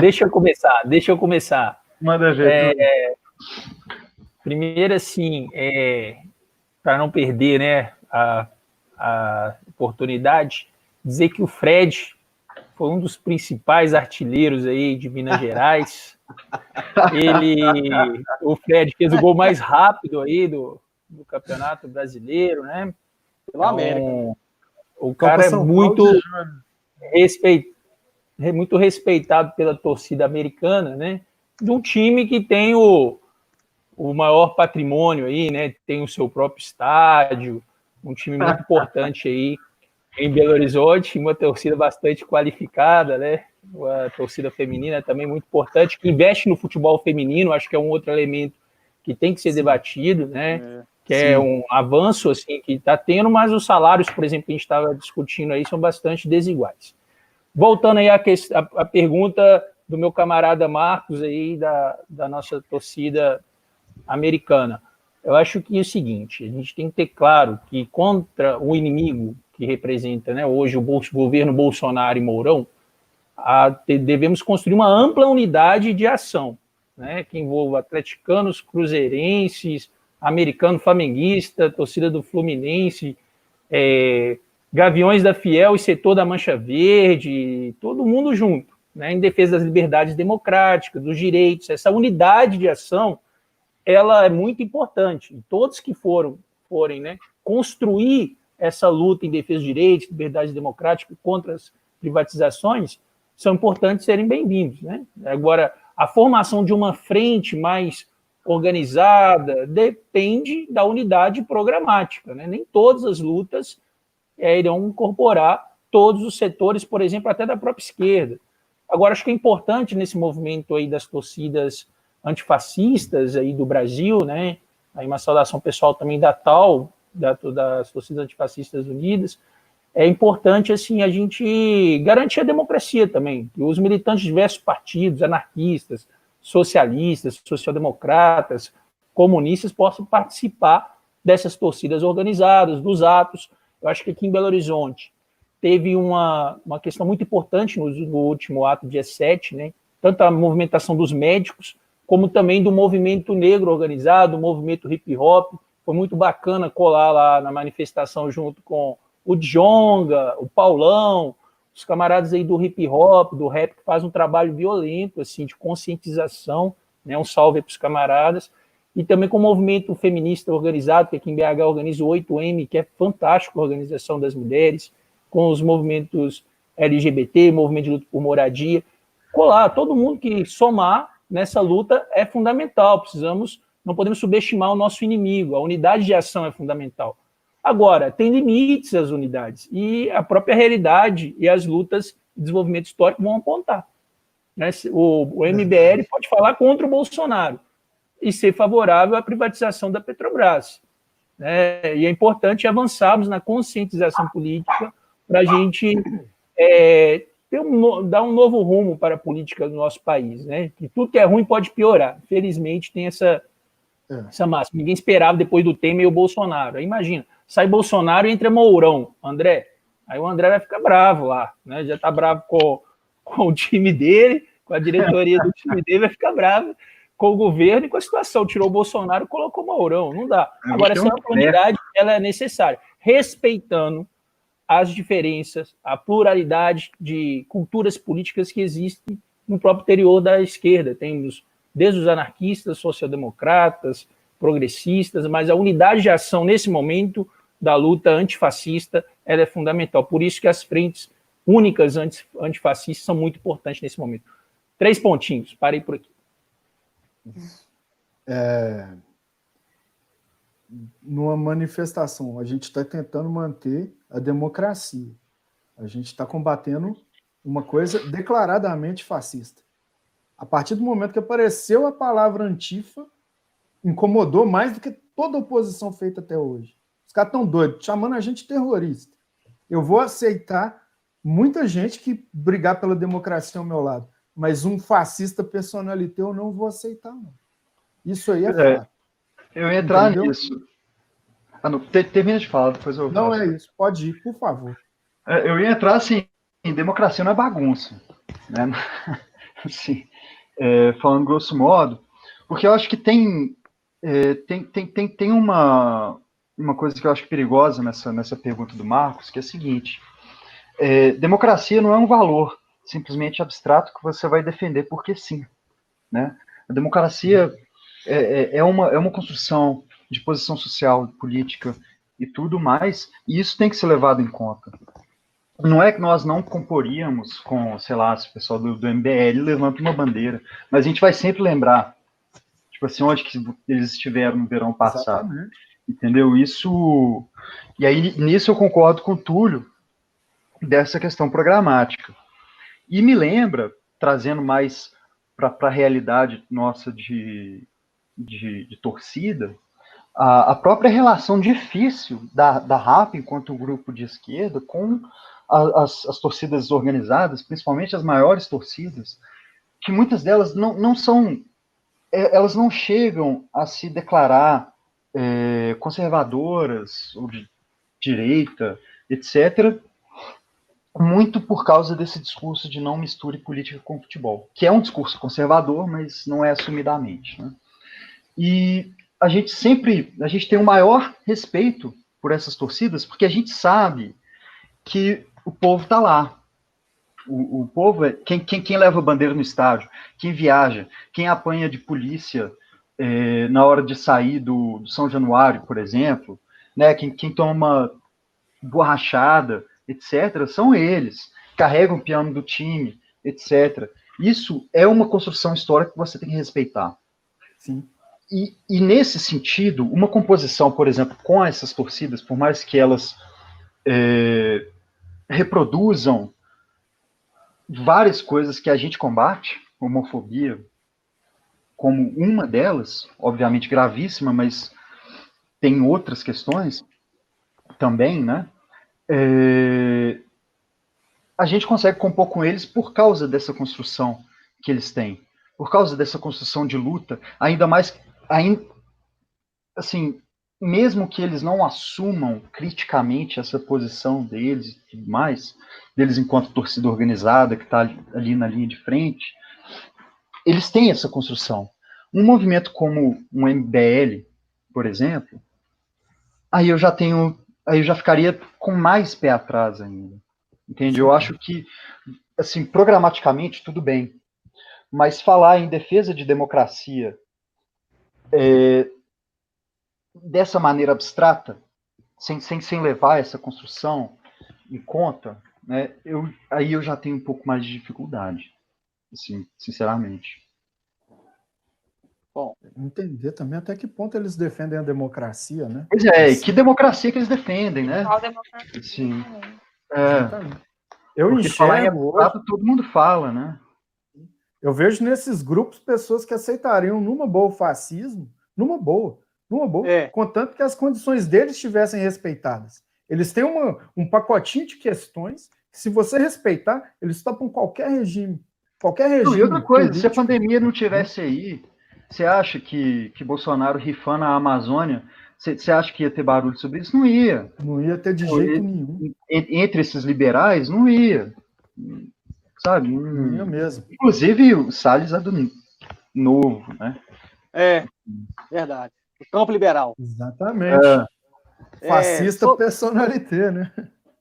Deixa eu começar, deixa eu começar. Manda jeito. É, primeiro, assim, é, para não perder, né, a, a oportunidade, dizer que o Fred foi um dos principais artilheiros aí de Minas Gerais. Ele, o Fred fez o gol mais rápido aí do, do Campeonato Brasileiro, né? Pela América. Um, o cara é muito, respeit, é muito respeitado pela torcida americana, né? De um time que tem o, o maior patrimônio aí, né? Tem o seu próprio estádio, um time muito importante aí em Belo Horizonte, uma torcida bastante qualificada, né? Uma torcida feminina também muito importante, que investe no futebol feminino, acho que é um outro elemento que tem que ser debatido, né? É, que é sim. Um avanço assim, que está tendo, mas os salários, por exemplo, que a gente estava discutindo aí, são bastante desiguais. Voltando aí à, que, à, à pergunta... do meu camarada Marcos aí, da, da nossa torcida americana. Eu acho que é o seguinte, a gente tem que ter claro que contra o inimigo que representa, né, hoje o bolso, governo Bolsonaro e Mourão, a, devemos construir uma ampla unidade de ação, né, que envolva atleticanos, cruzeirenses, americano flamenguista, torcida do Fluminense, é, Gaviões da Fiel e setor da Mancha Verde, todo mundo junto. Né, em defesa das liberdades democráticas, dos direitos, essa unidade de ação, ela é muito importante. E todos que foram, forem, né, construir essa luta em defesa dos direitos, liberdades democráticas, contra as privatizações, são importantes serem bem-vindos. Né? Agora, a formação de uma frente mais organizada depende da unidade programática. Né? Nem todas as lutas é, irão incorporar todos os setores, por exemplo, até da própria esquerda. Agora, acho que é importante nesse movimento aí das torcidas antifascistas aí do Brasil, né? Aí uma saudação pessoal também da T A L, da, das torcidas antifascistas unidas, é importante assim, a gente garantir a democracia também, que os militantes de diversos partidos, anarquistas, socialistas, social-democratas, comunistas, possam participar dessas torcidas organizadas, dos atos. Eu acho que aqui em Belo Horizonte teve uma, uma questão muito importante no, no último ato, dia sete, né? Tanto a movimentação dos médicos, como também do movimento negro organizado, o movimento hip-hop. Foi muito bacana colar lá na manifestação junto com o Djonga, o Paulão, os camaradas aí do hip-hop, do rap, que fazem um trabalho violento, assim, de conscientização, né? Um salve para os camaradas. E também com o movimento feminista organizado, que aqui em B H organiza o oito M, que é fantástico, a organização das mulheres, com os movimentos L G B T, movimento de luta por moradia. Colar, todo mundo que somar nessa luta é fundamental, precisamos, não podemos subestimar o nosso inimigo, a unidade de ação é fundamental. Agora, tem limites as unidades, e a própria realidade e as lutas de desenvolvimento histórico vão apontar. O M B L pode falar contra o Bolsonaro e ser favorável à privatização da Petrobras. E é importante avançarmos na conscientização política para a gente é, ter um, dar um novo rumo para a política do nosso país, né? Que tudo que é ruim pode piorar. Infelizmente, tem essa, é. essa máxima. Ninguém esperava depois do Temer e o Bolsonaro. Aí, imagina, sai Bolsonaro e entra Mourão, André. Aí o André vai ficar bravo lá, né? Já está bravo com, com o time dele, com a diretoria do time dele, vai ficar bravo com o governo e com a situação. Tirou o Bolsonaro, colocou o Mourão. Não dá. Agora, essa oportunidade ela é necessária. Respeitando as diferenças, a pluralidade de culturas políticas que existem no próprio interior da esquerda. Temos desde os anarquistas, social-democratas, progressistas, mas a unidade de ação nesse momento da luta antifascista ela é fundamental. Por isso que as frentes únicas antifascistas são muito importantes nesse momento. Três pontinhos, parei por aqui. É... Numa manifestação, a gente está tentando manter a democracia. A gente está combatendo uma coisa declaradamente fascista. A partir do momento que apareceu a palavra antifa, incomodou mais do que toda oposição feita até hoje. Os caras estão doidos, chamando a gente terrorista. Eu vou aceitar muita gente que brigar pela democracia ao meu lado, mas um fascista personalité eu não vou aceitar, não. Isso aí é claro. É. Eu ia entrar Entendeu? nisso. Ah, não, termina de falar, depois eu Não, faço. É isso, pode ir, por favor. Eu ia entrar, assim, em democracia não é bagunça, né? Assim, é, falando grosso modo, porque eu acho que tem, é, tem, tem, tem, tem uma, uma coisa que eu acho perigosa nessa, nessa pergunta do Marcos, que é a seguinte, é, democracia não é um valor simplesmente abstrato que você vai defender porque sim, né? A democracia... É, é, uma, é uma construção de posição social, política e tudo mais, e isso tem que ser levado em conta. Não é que nós não comporíamos com, sei lá, se o pessoal do, do M B L levanta uma bandeira, mas a gente vai sempre lembrar, tipo assim, onde que eles estiveram no verão passado. Exatamente. Entendeu? Isso... E aí, nisso eu concordo com o Túlio, dessa questão programática. E me lembra, trazendo mais para a realidade nossa de... De, de torcida, a, a própria relação difícil da, da R A P, enquanto grupo de esquerda, com a, as, as torcidas organizadas, principalmente as maiores torcidas, que muitas delas não, não são, é, elas não chegam a se declarar é, conservadoras ou de direita, etcétera, muito por causa desse discurso de não misture política com futebol, que é um discurso conservador, mas não é assumidamente, né? E a gente sempre, a gente tem o maior respeito por essas torcidas, porque a gente sabe que o povo está lá. O, o povo é quem, quem, quem leva a bandeira no estádio, quem viaja, quem apanha de polícia é, na hora de sair do, do São Januário, por exemplo, né? Quem, quem toma borrachada, etcétera, são eles, carregam o piano do time, etcétera. Isso é uma construção histórica que você tem que respeitar. Sim. E, e, nesse sentido, uma composição, por exemplo, com essas torcidas, por mais que elas é, reproduzam várias coisas que a gente combate, homofobia, como uma delas, obviamente gravíssima, mas tem outras questões também, né? É... A gente consegue compor com eles por causa dessa construção que eles têm, por causa dessa construção de luta, ainda mais, ainda, assim, mesmo que eles não assumam criticamente essa posição deles e tudo mais, deles enquanto torcida organizada que está ali na linha de frente, eles têm essa construção. Um movimento como um M B L, por exemplo, aí eu já tenho, aí eu já ficaria com mais pé atrás ainda. Entende? Eu acho que, assim, programaticamente, tudo bem. Mas falar em defesa de democracia é, dessa maneira abstrata, sem, sem, sem levar essa construção em conta, né, eu, aí eu já tenho um pouco mais de dificuldade, assim, sinceramente. Bom, entender também até que ponto eles defendem a democracia, né? Pois é, e que democracia que eles defendem, né? Qual democracia? Sim. É, eu enxergo, falar é barato, todo mundo fala, né? Eu vejo nesses grupos pessoas que aceitariam numa boa o fascismo, numa boa, numa boa, é. contanto que as condições deles estivessem respeitadas. Eles têm uma, um pacotinho de questões que, se você respeitar, eles topam qualquer regime, qualquer regime. Não, e outra coisa, político. Se a pandemia não tivesse aí, você acha que, que Bolsonaro rifando a Amazônia, você acha que ia ter barulho sobre isso? Não ia. Não ia ter de não, jeito ia, nenhum. Entre esses liberais, não ia. Sabe? Não ia mesmo. Inclusive, o Salles é do novo, né? É, verdade. O campo liberal. Exatamente. É. Fascista é, só... personalité, né?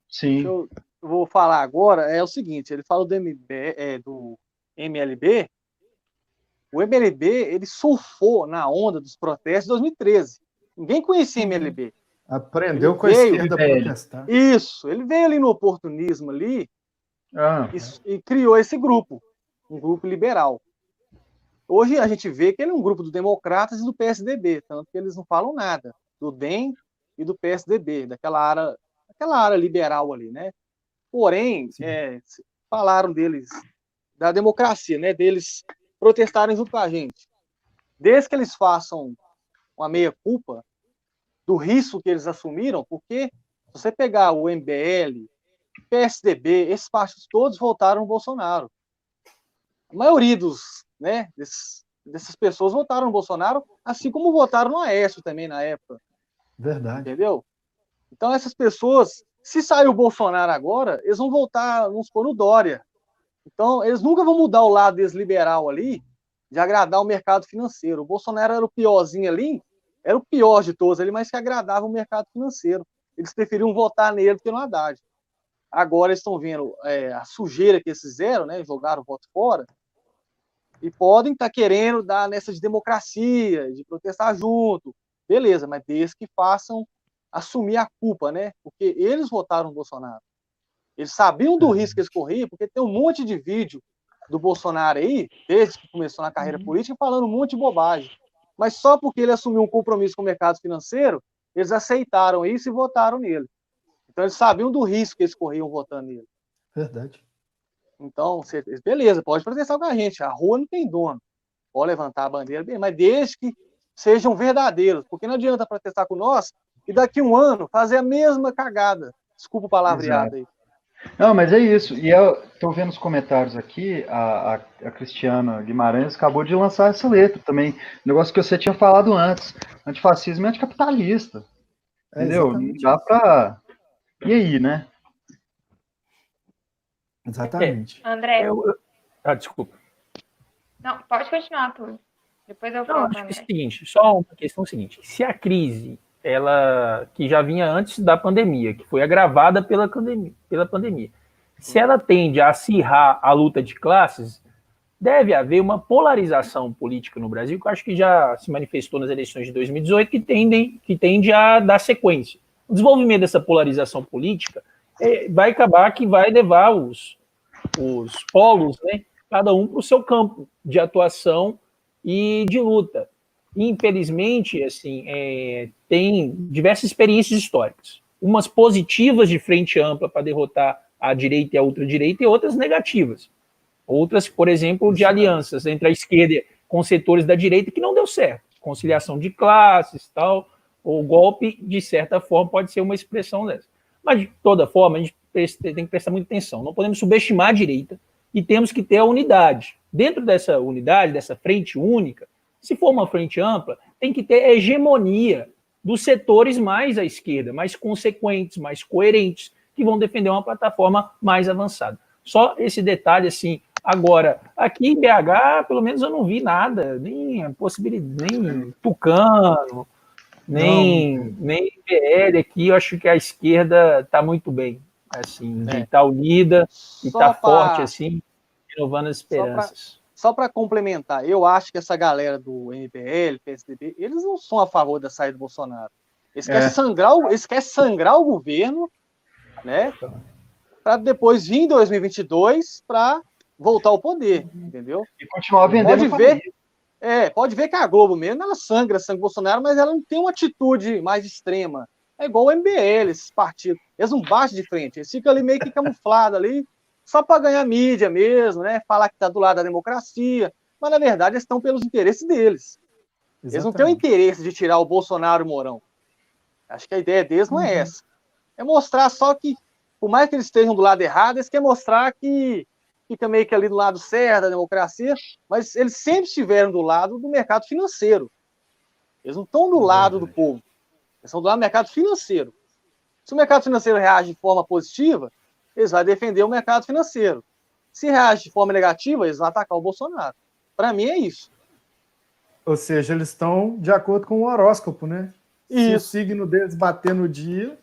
Sim. Eu vou falar agora, é o seguinte, ele fala do, M B, é, do M L B, o M L B, ele surfou na onda dos protestos de dois mil e treze. Ninguém conhecia M L B. Aprendeu ele com veio, a esquerda protestar. Isso, ele veio ali no oportunismo ali ah, e, é. e criou esse grupo, um grupo liberal. Hoje a gente vê que ele é um grupo dos democratas e do P S D B, tanto que eles não falam nada do D E M e do P S D B, daquela área, daquela área liberal ali, né? Porém, é, falaram deles, da democracia, né? Deles protestarem junto com a gente. Desde que eles façam uma meia-culpa do risco que eles assumiram, porque se você pegar o M B L, P S D B, esses partidos todos votaram no Bolsonaro. A maioria dos, né, desses, dessas pessoas votaram no Bolsonaro, assim como votaram no Aécio também na época. Verdade. Entendeu? Então, essas pessoas, se sair o Bolsonaro agora, eles vão votar, vamos supor, no Dória. Então, eles nunca vão mudar o lado desliberal ali de agradar o mercado financeiro. O Bolsonaro era o piorzinho ali, era o pior de todos ali, mas que agradava o mercado financeiro. Eles preferiam votar nele do que no Haddad. Agora eles estão vendo é, a sujeira que eles fizeram, né? Jogaram o voto fora, e podem estar tá querendo dar nessa de democracia, de protestar junto. Beleza, mas desde que façam assumir a culpa, né? Porque eles votaram no Bolsonaro. Eles sabiam do risco que eles corriam, porque tem um monte de vídeo do Bolsonaro aí, desde que começou na carreira política, falando um monte de bobagem. Mas só porque ele assumiu um compromisso com o mercado financeiro, eles aceitaram isso e votaram nele. Então, eles sabiam do risco que eles corriam votando nele. Verdade. Então, beleza, pode protestar com a gente. A rua não tem dono. Pode levantar a bandeira, mas desde que sejam verdadeiros, porque não adianta protestar com nós e daqui a um ano fazer a mesma cagada. Desculpa o palavreado aí. Não, mas é isso, e eu estou vendo os comentários aqui, a, a, a Cristiana Guimarães acabou de lançar essa letra também, negócio que você tinha falado antes, antifascismo é anticapitalista, é, entendeu? Não dá para... E aí, né? Exatamente. É. André... Eu... Ah, desculpa. Não, pode continuar, Túlio, depois eu falo. Não, acho que é o seguinte, só uma questão é o seguinte, se a crise... ela que já vinha antes da pandemia, que foi agravada pela pandemia, pela pandemia. Se ela tende a acirrar a luta de classes, deve haver uma polarização política no Brasil, que eu acho que já se manifestou nas eleições de dois mil e dezoito, que tendem, que tende a dar sequência. O desenvolvimento dessa polarização política vai acabar que vai levar os, os polos, né, cada um para o seu campo de atuação e de luta. Infelizmente, assim, é, tem diversas experiências históricas. Umas positivas de frente ampla para derrotar a direita e a ultradireita e outras negativas. Outras, por exemplo, de alianças entre a esquerda com setores da direita que não deu certo. Conciliação de classes, tal, ou golpe, de certa forma, pode ser uma expressão dessa. Mas, de toda forma, a gente tem que prestar muita atenção. Não podemos subestimar a direita e temos que ter a unidade. Dentro dessa unidade, dessa frente única, se for uma frente ampla, tem que ter a hegemonia dos setores mais à esquerda, mais consequentes, mais coerentes, que vão defender uma plataforma mais avançada. Só esse detalhe, assim. Agora, aqui em B H, pelo menos eu não vi nada, nem a possibilidade, nem Tucano, nem, nem B L aqui. Eu acho que a esquerda está muito bem, assim, está unida, e está forte, assim, renovando as esperanças. Só para complementar, eu acho que essa galera do M B L, P S D B, eles não são a favor da saída do Bolsonaro. Eles querem, é. sangrar, o, eles querem sangrar o governo, né? Para depois vir em dois mil e vinte e dois para voltar ao poder, entendeu? E continuar vendendo. Pode ver, é, pode ver que a Globo mesmo, ela sangra, sangra o Bolsonaro, mas ela não tem uma atitude mais extrema. É igual o M B L, esses partidos. Eles não baixam de frente, eles ficam ali meio que camuflados ali, só para ganhar mídia mesmo, né? Falar que está do lado da democracia, mas, na verdade, eles estão pelos interesses deles. Exatamente. Eles não têm o interesse de tirar o Bolsonaro e o Mourão. Acho que a ideia deles não uhum. é essa. É mostrar só que, por mais que eles estejam do lado errado, eles querem mostrar que fica meio que ali do lado certo da democracia, mas eles sempre estiveram do lado do mercado financeiro. Eles não estão do lado é. do povo. Eles estão do lado do mercado financeiro. Se o mercado financeiro reage de forma positiva, eles vão defender o mercado financeiro. Se reage de forma negativa, eles vão atacar o Bolsonaro. Para mim é isso. Ou seja, eles estão de acordo com o horóscopo, né? Isso. Se o signo deles bater no dia,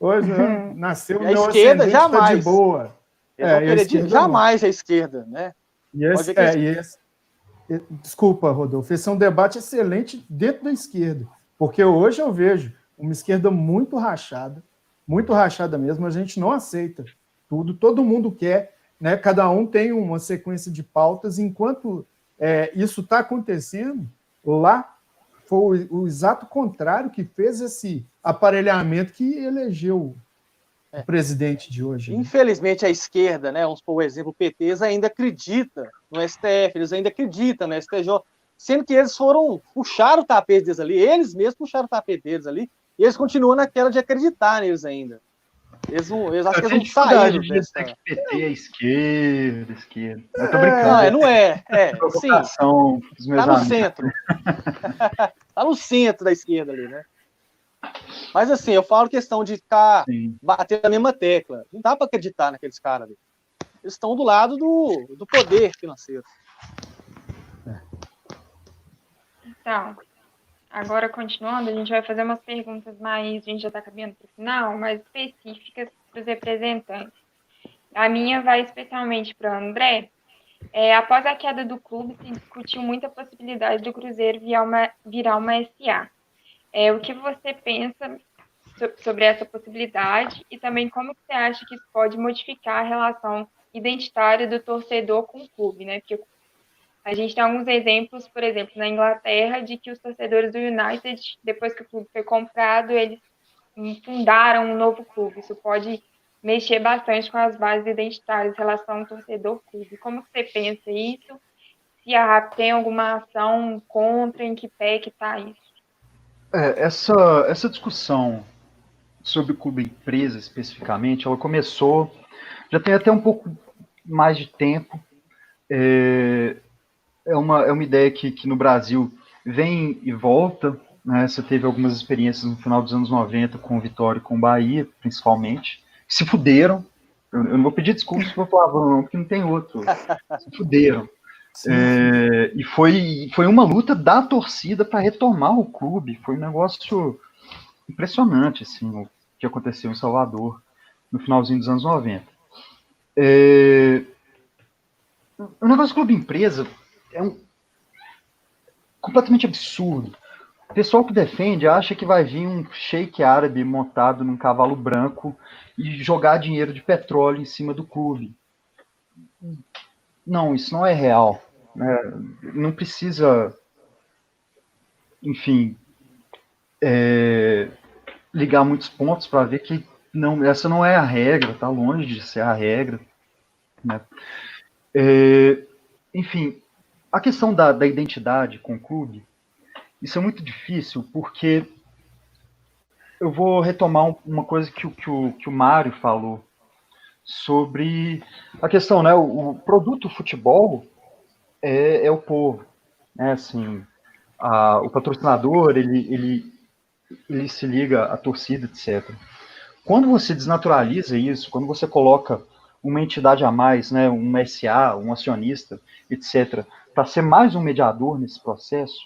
hoje né? nasceu o meu ascendente, está de boa. Eles é, vão querer a esquerda, jamais não. a esquerda, né? E esse, é, e esse... Desculpa, Rodolfo, esse é um debate excelente dentro da esquerda, porque hoje eu vejo uma esquerda muito rachada, muito rachada mesmo, a gente não aceita tudo, todo mundo quer, né? Cada um tem uma sequência de pautas. Enquanto é, isso está acontecendo, lá foi o, o exato contrário que fez esse aparelhamento que elegeu é. o presidente de hoje. Infelizmente, né? A esquerda, né? Vamos por exemplo, o P T, eles ainda acredita no S T F, eles ainda acreditam no S T J, sendo que eles foram puxar o tapete deles ali, eles mesmos puxaram o tapete deles ali, e eles continuam naquela de acreditar neles ainda. Eles, não, eles acham que eles vão sair. Dessa... P T é esquerda, esquerda. Eu tô brincando. Não, não é. É sim. Tá no centro. Tá no centro da esquerda ali, né? Mas assim, eu falo questão de ficar sim. batendo a mesma tecla. Não dá para acreditar naqueles caras ali. Eles estão do lado do, do poder financeiro. Então. Agora, continuando, a gente vai fazer umas perguntas mais, a gente já está caminhando para o final, mais específicas para os representantes. A minha vai especialmente para o André. É, após a queda do clube, se discutiu muito a possibilidade do Cruzeiro virar uma, virar uma S A. É, o que você pensa so, sobre essa possibilidade e também como você acha que isso pode modificar a relação identitária do torcedor com o clube, né? Porque a gente tem alguns exemplos, por exemplo, na Inglaterra, de que os torcedores do United, depois que o clube foi comprado, eles fundaram um novo clube. Isso pode mexer bastante com as bases identitárias em relação ao torcedor-clube. Como você pensa isso? Se a R A P tem alguma ação contra, em que pé que está isso? É, essa, essa discussão sobre o clube-empresa, especificamente, ela começou, já tem até um pouco mais de tempo, é... É uma, é uma ideia que, que no Brasil vem e volta, né? Você teve algumas experiências no final dos anos noventa com o Vitória e com o Bahia, principalmente, que se fuderam. Eu, eu não vou pedir desculpas se eu falar, não, porque não tem outro. Se fuderam. É, e foi, foi uma luta da torcida para retomar o clube. Foi um negócio impressionante, assim, o que aconteceu em Salvador no finalzinho dos anos noventa. É, o negócio clube-empresa é um completamente absurdo. O pessoal que defende acha que vai vir um sheik árabe montado num cavalo branco e jogar dinheiro de petróleo em cima do clube. Não, isso não é real. Né? Não precisa, enfim, é, ligar muitos pontos para ver que não, essa não é a regra, tá longe de ser a regra. Né? É, enfim, a questão da, da identidade com o clube, isso é muito difícil, porque eu vou retomar uma coisa que, que, o, que o Mário falou sobre a questão, né? O, o produto futebol é, é o povo, né? Assim, a, o patrocinador, ele, ele, ele se liga à torcida, etcétera. Quando você desnaturaliza isso, quando você coloca uma entidade a mais, né, um S A, um acionista, etcétera, para ser mais um mediador nesse processo,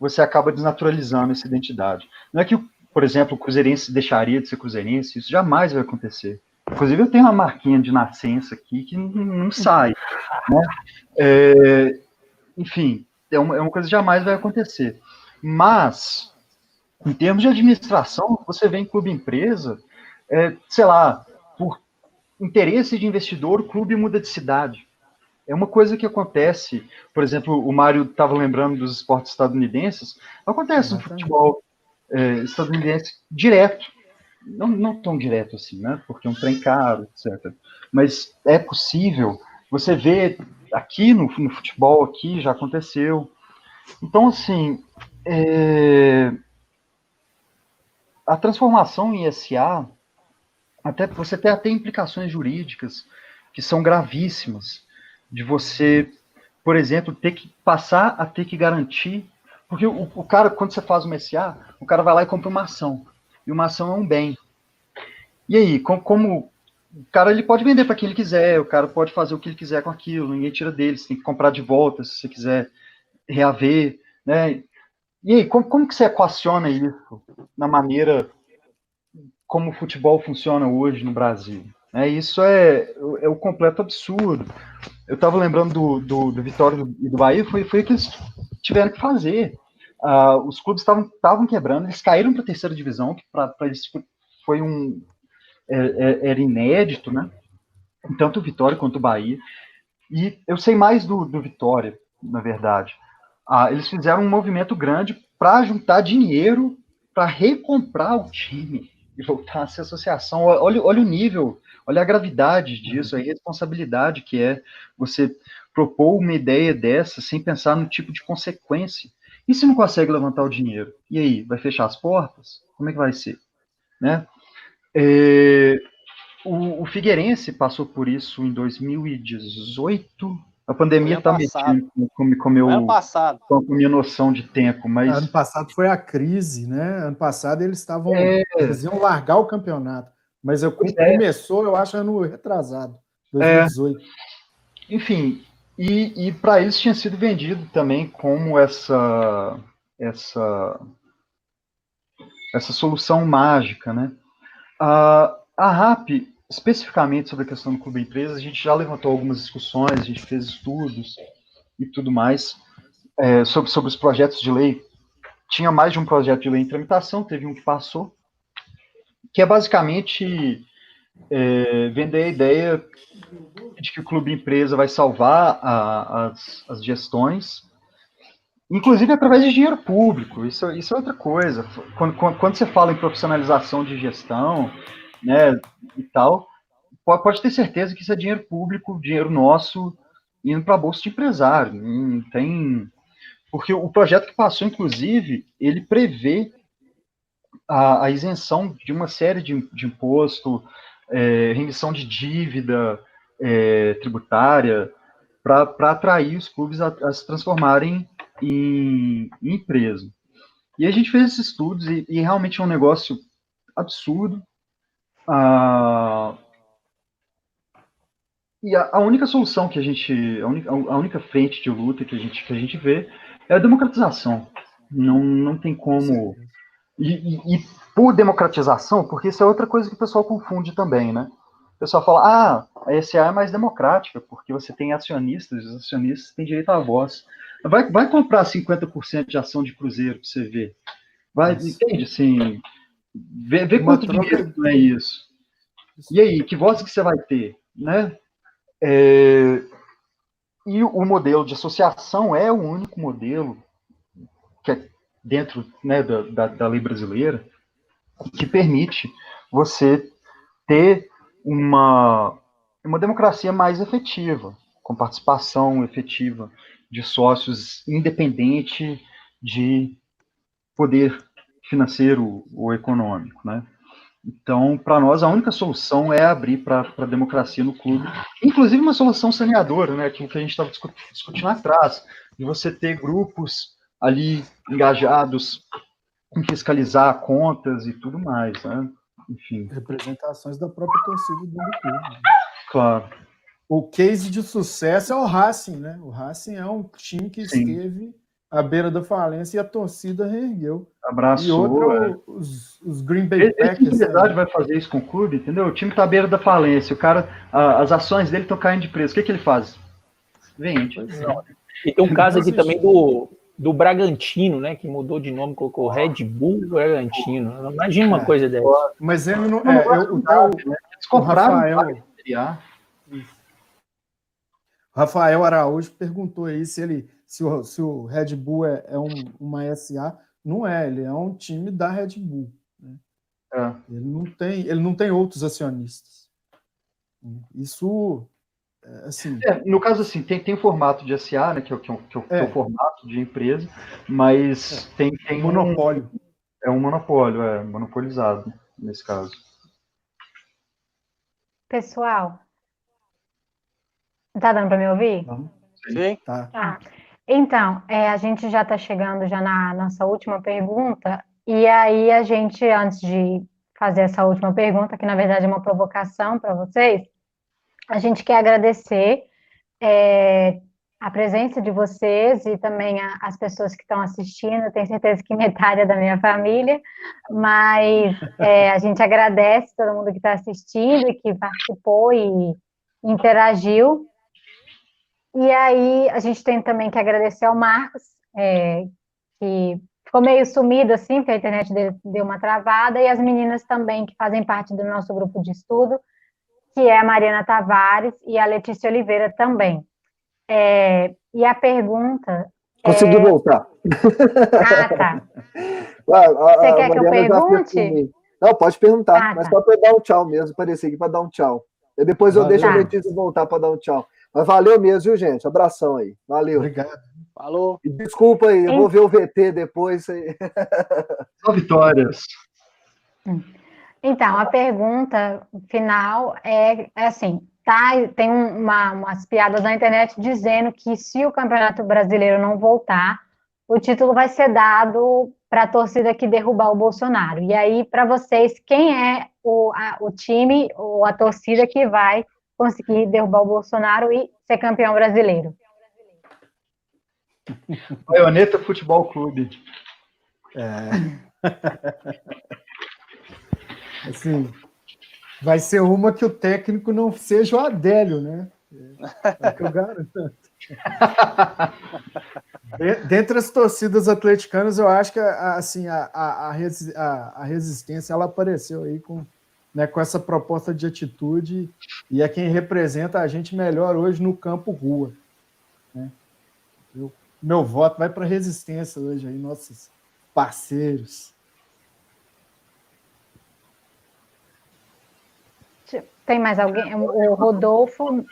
você acaba desnaturalizando essa identidade. Não é que, por exemplo, o cruzeirense deixaria de ser cruzeirense, isso jamais vai acontecer. Inclusive, eu tenho uma marquinha de nascença aqui que não sai, né? É, enfim, é uma, é uma coisa que jamais vai acontecer. Mas, em termos de administração, você vê em clube-empresa, é, sei lá, por interesse de investidor, o clube muda de cidade. É uma coisa que acontece, por exemplo, o Mário estava lembrando dos esportes estadunidenses, acontece no futebol é, estadunidense direto, não, não tão direto assim, né? Porque é um trem caro, etcétera. Mas é possível, você vê aqui no, no futebol, aqui já aconteceu. Então, assim, é, a transformação em S A, até, você tem até implicações jurídicas que são gravíssimas, de você, por exemplo, ter que passar a ter que garantir, porque o, o cara, quando você faz uma S A, o cara vai lá e compra uma ação, e uma ação é um bem. E aí, como, como o cara ele pode vender para quem ele quiser, o cara pode fazer o que ele quiser com aquilo, ninguém tira dele, você tem que comprar de volta, se você quiser reaver, né? E aí, como, como que você equaciona isso na maneira como o futebol funciona hoje no Brasil? É, isso é, é o completo absurdo. Eu estava lembrando do, do, do Vitória e do Bahia, foi, foi o que eles tiveram que fazer. Uh, os clubes estavam quebrando, eles caíram para a terceira divisão, que para eles foi um, é, é, era inédito, né? Tanto o Vitória quanto o Bahia. E eu sei mais do, do Vitória, na verdade. Uh, eles fizeram um movimento grande para juntar dinheiro para recomprar o time e voltar a ser associação. Olha, olha o nível, olha a gravidade disso, a responsabilidade que é você propor uma ideia dessa sem pensar no tipo de consequência. E se não consegue levantar o dinheiro? E aí, vai fechar as portas? Como é que vai ser? Né? É, o, o Figueirense passou por isso em dois mil e dezoito. A pandemia está mexendo com, com, meu, com a minha noção de tempo, mas... Ano passado foi a crise, né? Ano passado eles estavam... É... Eles iam largar o campeonato, mas eu, é. começou, eu acho, ano retrasado, dois mil e dezoito. É. Enfim, e, e para eles tinha sido vendido também como essa, essa, essa solução mágica, né? A, a R A P... especificamente sobre a questão do clube empresa, a gente já levantou algumas discussões, a gente fez estudos e tudo mais, é, sobre, sobre os projetos de lei. Tinha mais de um projeto de lei em tramitação, teve um que passou, que é basicamente é, vender a ideia de que o clube empresa vai salvar a, as, as gestões, inclusive através de dinheiro público. Isso, isso é outra coisa. Quando, quando, quando você fala em profissionalização de gestão, né, e tal, pode, pode ter certeza que isso é dinheiro público, dinheiro nosso, indo para a bolsa de empresário. Não tem... Porque o projeto que passou, inclusive, ele prevê a, a isenção de uma série de, de imposto, é, remissão de dívida é, tributária, para atrair os clubes a, a se transformarem em, em empresa. E a gente fez esses estudos e, e realmente é um negócio absurdo. Ah, e a, a única solução que a gente, a única, a única frente de luta que a gente, que a gente vê é a democratização. Não, não tem como. E, e, e por democratização, porque isso é outra coisa que o pessoal confunde também, né? O pessoal fala, ah, a S A é mais democrática, porque você tem acionistas, os acionistas têm direito à voz. Vai, vai comprar cinquenta por cento de ação de Cruzeiro para você ver. Vai, entende, assim... Vê, vê quanto troca... dinheiro é isso. E aí, que voz que você vai ter? Né? É... E o modelo de associação é o único modelo que é dentro, né, da, da, da lei brasileira que permite você ter uma, uma democracia mais efetiva. com participação efetiva de sócios, independente de poder financeiro ou econômico, né? Então, para nós, a única solução é abrir para a democracia no clube. Inclusive, uma solução saneadora, né? Aquilo que a gente estava discutindo atrás, de você ter grupos ali engajados em fiscalizar contas e tudo mais, né? Enfim. Representações da própria torcida do clube. Né? Claro. O case de sucesso é o Racing, né? O Racing é um time que Sim. esteve à beira da falência e a torcida reergueu. Abraçou. E outro, é. os, os Green Bay Packers. Na verdade, vai fazer isso com o clube, entendeu? O time está à beira da falência, o cara, a, as ações dele estão caindo de preço. O que, que ele faz? Vende. É. E tem um caso aqui também do, do Bragantino, né? Que mudou de nome, colocou Red Bull Bragantino. Imagina uma é. coisa dessa. Mas ele não. É, é, eu, então, né? Eles compraram. Rafael, Rafael Araújo perguntou aí se ele. Se o, se o Red Bull é, é um, uma S A, não é, ele é um time da Red Bull. Né? É. Ele, não tem, ele não tem outros acionistas. Isso, assim... É, no caso, assim, tem, tem o formato de S A, né, que, é, que, é, que, é, que é o formato de empresa, mas é. tem, tem... Monopólio. Um, é um monopólio, é monopolizado, nesse caso. Pessoal, tá dando para me ouvir? Não. Sim. Tá. Ah. Então, é, a gente já está chegando já na nossa última pergunta, e aí a gente, antes de fazer essa última pergunta, que na verdade é uma provocação para vocês, a gente quer agradecer é, a presença de vocês e também a, as pessoas que estão assistindo. Eu tenho certeza que metade é da minha família, mas é, a gente agradece todo mundo que está assistindo e que participou e interagiu. E aí, a gente tem também que agradecer ao Marcos, é, que ficou meio sumido, assim, porque a internet dele deu uma travada, e as meninas também, que fazem parte do nosso grupo de estudo, que é a Mariana Tavares e a Letícia Oliveira também. É, e a pergunta... Consegui é... voltar. Ah, tá. Ué, a, Você a quer a que eu pergunte? Não, pode perguntar, ah, mas tá. Só para dar um tchau mesmo, parecia que para dar um tchau. E depois eu Valeu. deixo a Letícia voltar para dar um tchau. Mas valeu mesmo, viu, gente? Abração aí. Valeu. Obrigado. Falou. E desculpa aí, eu vou ver o V T depois. Só vitórias. Então, a pergunta final é, é assim, tá, tem uma, umas piadas na internet dizendo que se o Campeonato Brasileiro não voltar, o título vai ser dado para a torcida que derrubar o Bolsonaro. E aí, para vocês, quem é o, a, o time ou a torcida que vai conseguir derrubar o Bolsonaro e ser campeão brasileiro? Baioneta Futebol Clube. É. Assim, vai ser uma que o técnico não seja o Adélio, né? É o que eu garanto. Dentre as torcidas atleticanas, eu acho que assim, a, a, a, a resistência ela apareceu aí com... Né, com essa proposta de atitude, e é quem representa a gente melhor hoje no campo rua. Né? Eu, meu voto vai para a resistência hoje, aí, nossos parceiros. Tem mais alguém? O Rodolfo?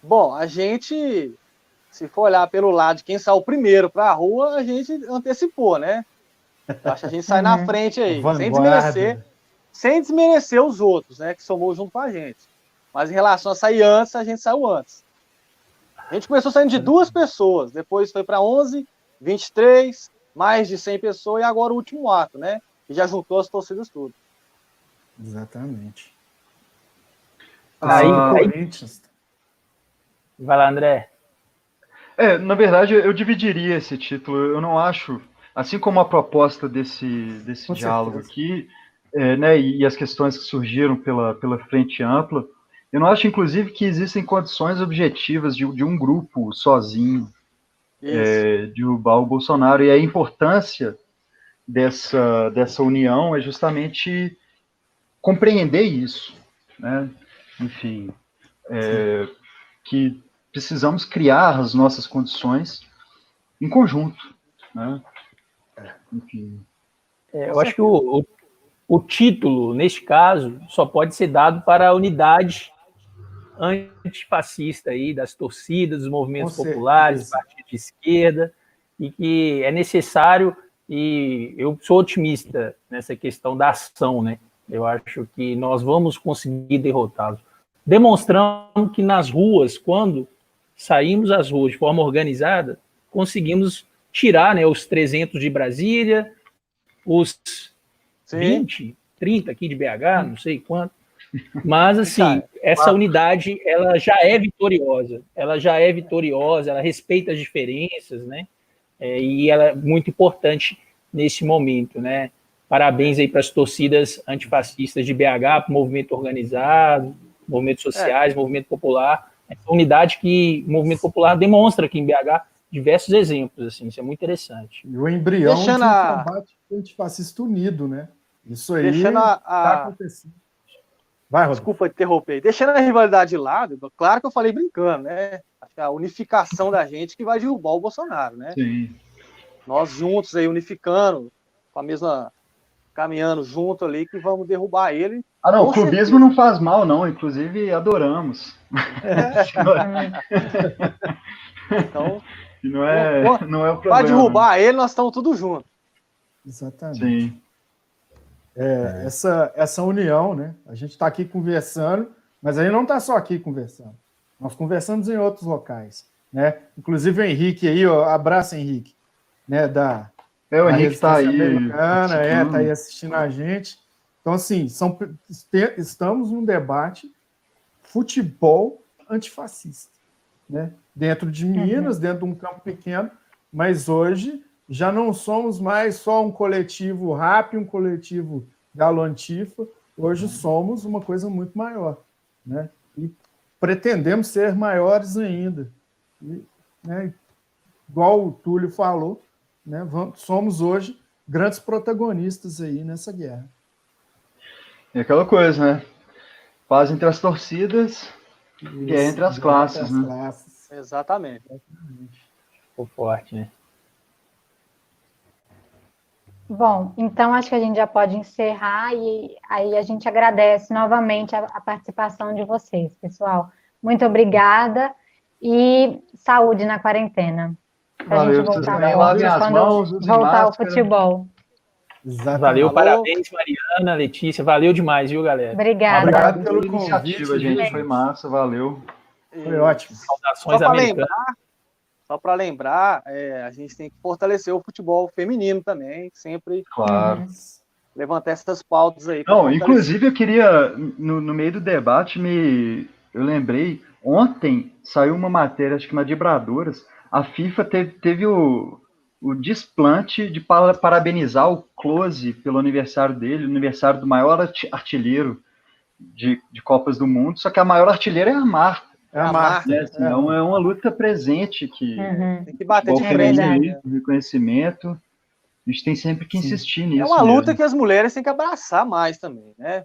Bom, a gente, se for olhar pelo lado de quem saiu primeiro para a rua, a gente antecipou, né? Acho que a gente sai na frente aí, Vanguarda. sem desmerecer. Sem desmerecer os outros, né? Que somou junto com a gente. Mas em relação a sair antes, a gente saiu antes. A gente começou saindo de duas pessoas, depois foi para onze, vinte e três, mais de cem pessoas, e agora o último ato, né? Que já juntou as torcidas tudo. Exatamente. Aí, ah, Corinthians. Vai lá, André. É, na verdade, eu dividiria esse título. Eu não acho, assim como a proposta desse, desse diálogo aqui. É, né, e as questões que surgiram pela, pela frente ampla, eu não acho, inclusive, que existem condições objetivas de, de um grupo sozinho é, derrubar o Bolsonaro, e a importância dessa, dessa união é justamente compreender isso, né? Enfim, é, que precisamos criar as nossas condições em conjunto, né? Enfim. É, eu acho que o... o... O título, neste caso, só pode ser dado para a unidade antifascista aí, das torcidas, dos movimentos Com populares, certeza. Partido de esquerda, e que é necessário, e eu sou otimista nessa questão da ação, né? Eu acho que nós vamos conseguir derrotá-los, demonstrando que nas ruas, quando saímos às ruas de forma organizada, conseguimos tirar, né, os trezentos de Brasília, os Sim. vinte, trinta aqui de B H, não sei quanto, mas assim, essa unidade, ela já é vitoriosa, ela já é vitoriosa, ela respeita as diferenças, né, é, e ela é muito importante nesse momento, né, parabéns aí para as torcidas antifascistas de B H, para o movimento organizado, movimentos sociais, é. movimento popular, essa unidade que o movimento popular demonstra aqui em B H, diversos exemplos, assim, isso é muito interessante. E o embrião Deixando de um a... combate antifascista unido, né? Isso aí está a... acontecendo. Vai, Rodrigo. Desculpa interromper. Deixando a rivalidade de lado, claro que eu falei brincando, né? A unificação da gente que vai derrubar o Bolsonaro, né? Sim. Nós juntos aí, unificando, com a mesma... caminhando junto ali, que vamos derrubar ele. Ah, não, o clubismo não faz mal, não. Inclusive, adoramos. É. Então... Não é, não é o problema. Para derrubar ele, nós estamos tudo juntos. Exatamente. Sim. É, é. Essa, essa união, né? A gente está aqui conversando, mas a gente não está só aqui conversando. Nós conversamos em outros locais, né? Inclusive o Henrique aí, ó, abraço, Henrique, né? Da, é, o da Henrique está aí. Está é, tá aí assistindo a gente. Então, assim, são, estamos num debate futebol antifascista, né? Dentro de Minas, uhum. dentro de um campo pequeno, mas hoje já não somos mais só um coletivo rap, um coletivo Galo Antifa, hoje uhum. somos uma coisa muito maior, né? E pretendemos ser maiores ainda. E, né, igual o Túlio falou, né, vamos, somos hoje grandes protagonistas aí nessa guerra. É aquela coisa, né? Paz entre as torcidas e é entre as classes, entre as né? classes. Exatamente. Ficou forte, né? Bom, então acho que a gente já pode encerrar e aí a gente agradece novamente a, a participação de vocês, pessoal. Muito obrigada e saúde na quarentena. Pra Valeu, gente voltar vocês bem, lavem as mãos, usem voltar máscara. Ao futebol. Exatamente. Valeu, parabéns, Mariana, Letícia. Valeu demais, viu, galera? Obrigada. Obrigado pelo convite, gente. Foi massa, valeu. Foi ótimo. Saudações só para lembrar, só para lembrar é, a gente tem que fortalecer o futebol feminino também, sempre claro. Levantar essas pautas aí. Não, inclusive eu queria, no, no meio do debate, me, eu lembrei, ontem saiu uma matéria, acho que na Vibradoras, a FIFA teve, teve o, o desplante de para, parabenizar o Klose pelo aniversário dele, aniversário do maior artilheiro de, de Copas do Mundo, só que a maior artilheira é a Marta. É a marca, né? Então é uma luta presente que uhum. tem que bater de frente, né? Reconhecimento. A gente tem sempre que insistir Sim. nisso. É uma mesmo. Luta que as mulheres têm que abraçar mais também, né?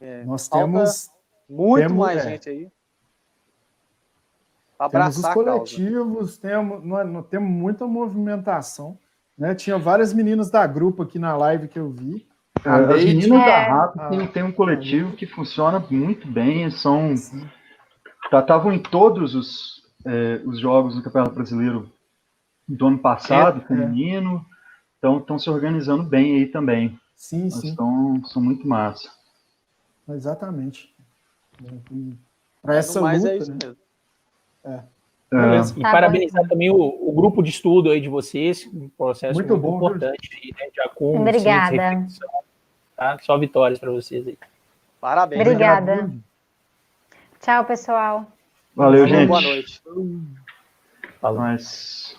É, nós temos muito temos, mais é. gente aí. Pra temos abraçar os coletivos, temos, nós, nós temos muita movimentação, né? Tinha várias meninas da Grupa aqui na live que eu vi. A as meninas é. da Rapa ah, tem, tem um coletivo é. que funciona muito bem, são... Sim. Estavam em todos os, eh, os jogos do Campeonato Brasileiro do ano passado, é, feminino, então estão se organizando bem aí também. Sim, Elas sim. Tão, são muito massa. Exatamente. Para essa mais luta, é isso mesmo. Né? É. É. E tá parabenizar bom. Também o, o grupo de estudo aí de vocês, um processo muito, muito bom, importante aí, né, de acúmulo, Obrigada. Ciência, reflexão, tá? Só vitórias para vocês aí. Parabéns. Obrigada. Obrigado. Tchau, pessoal. Valeu, Valeu gente. Boa noite. Falou. Mas...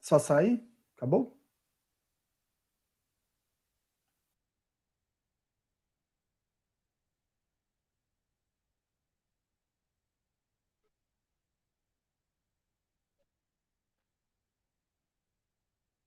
Só sair? Acabou?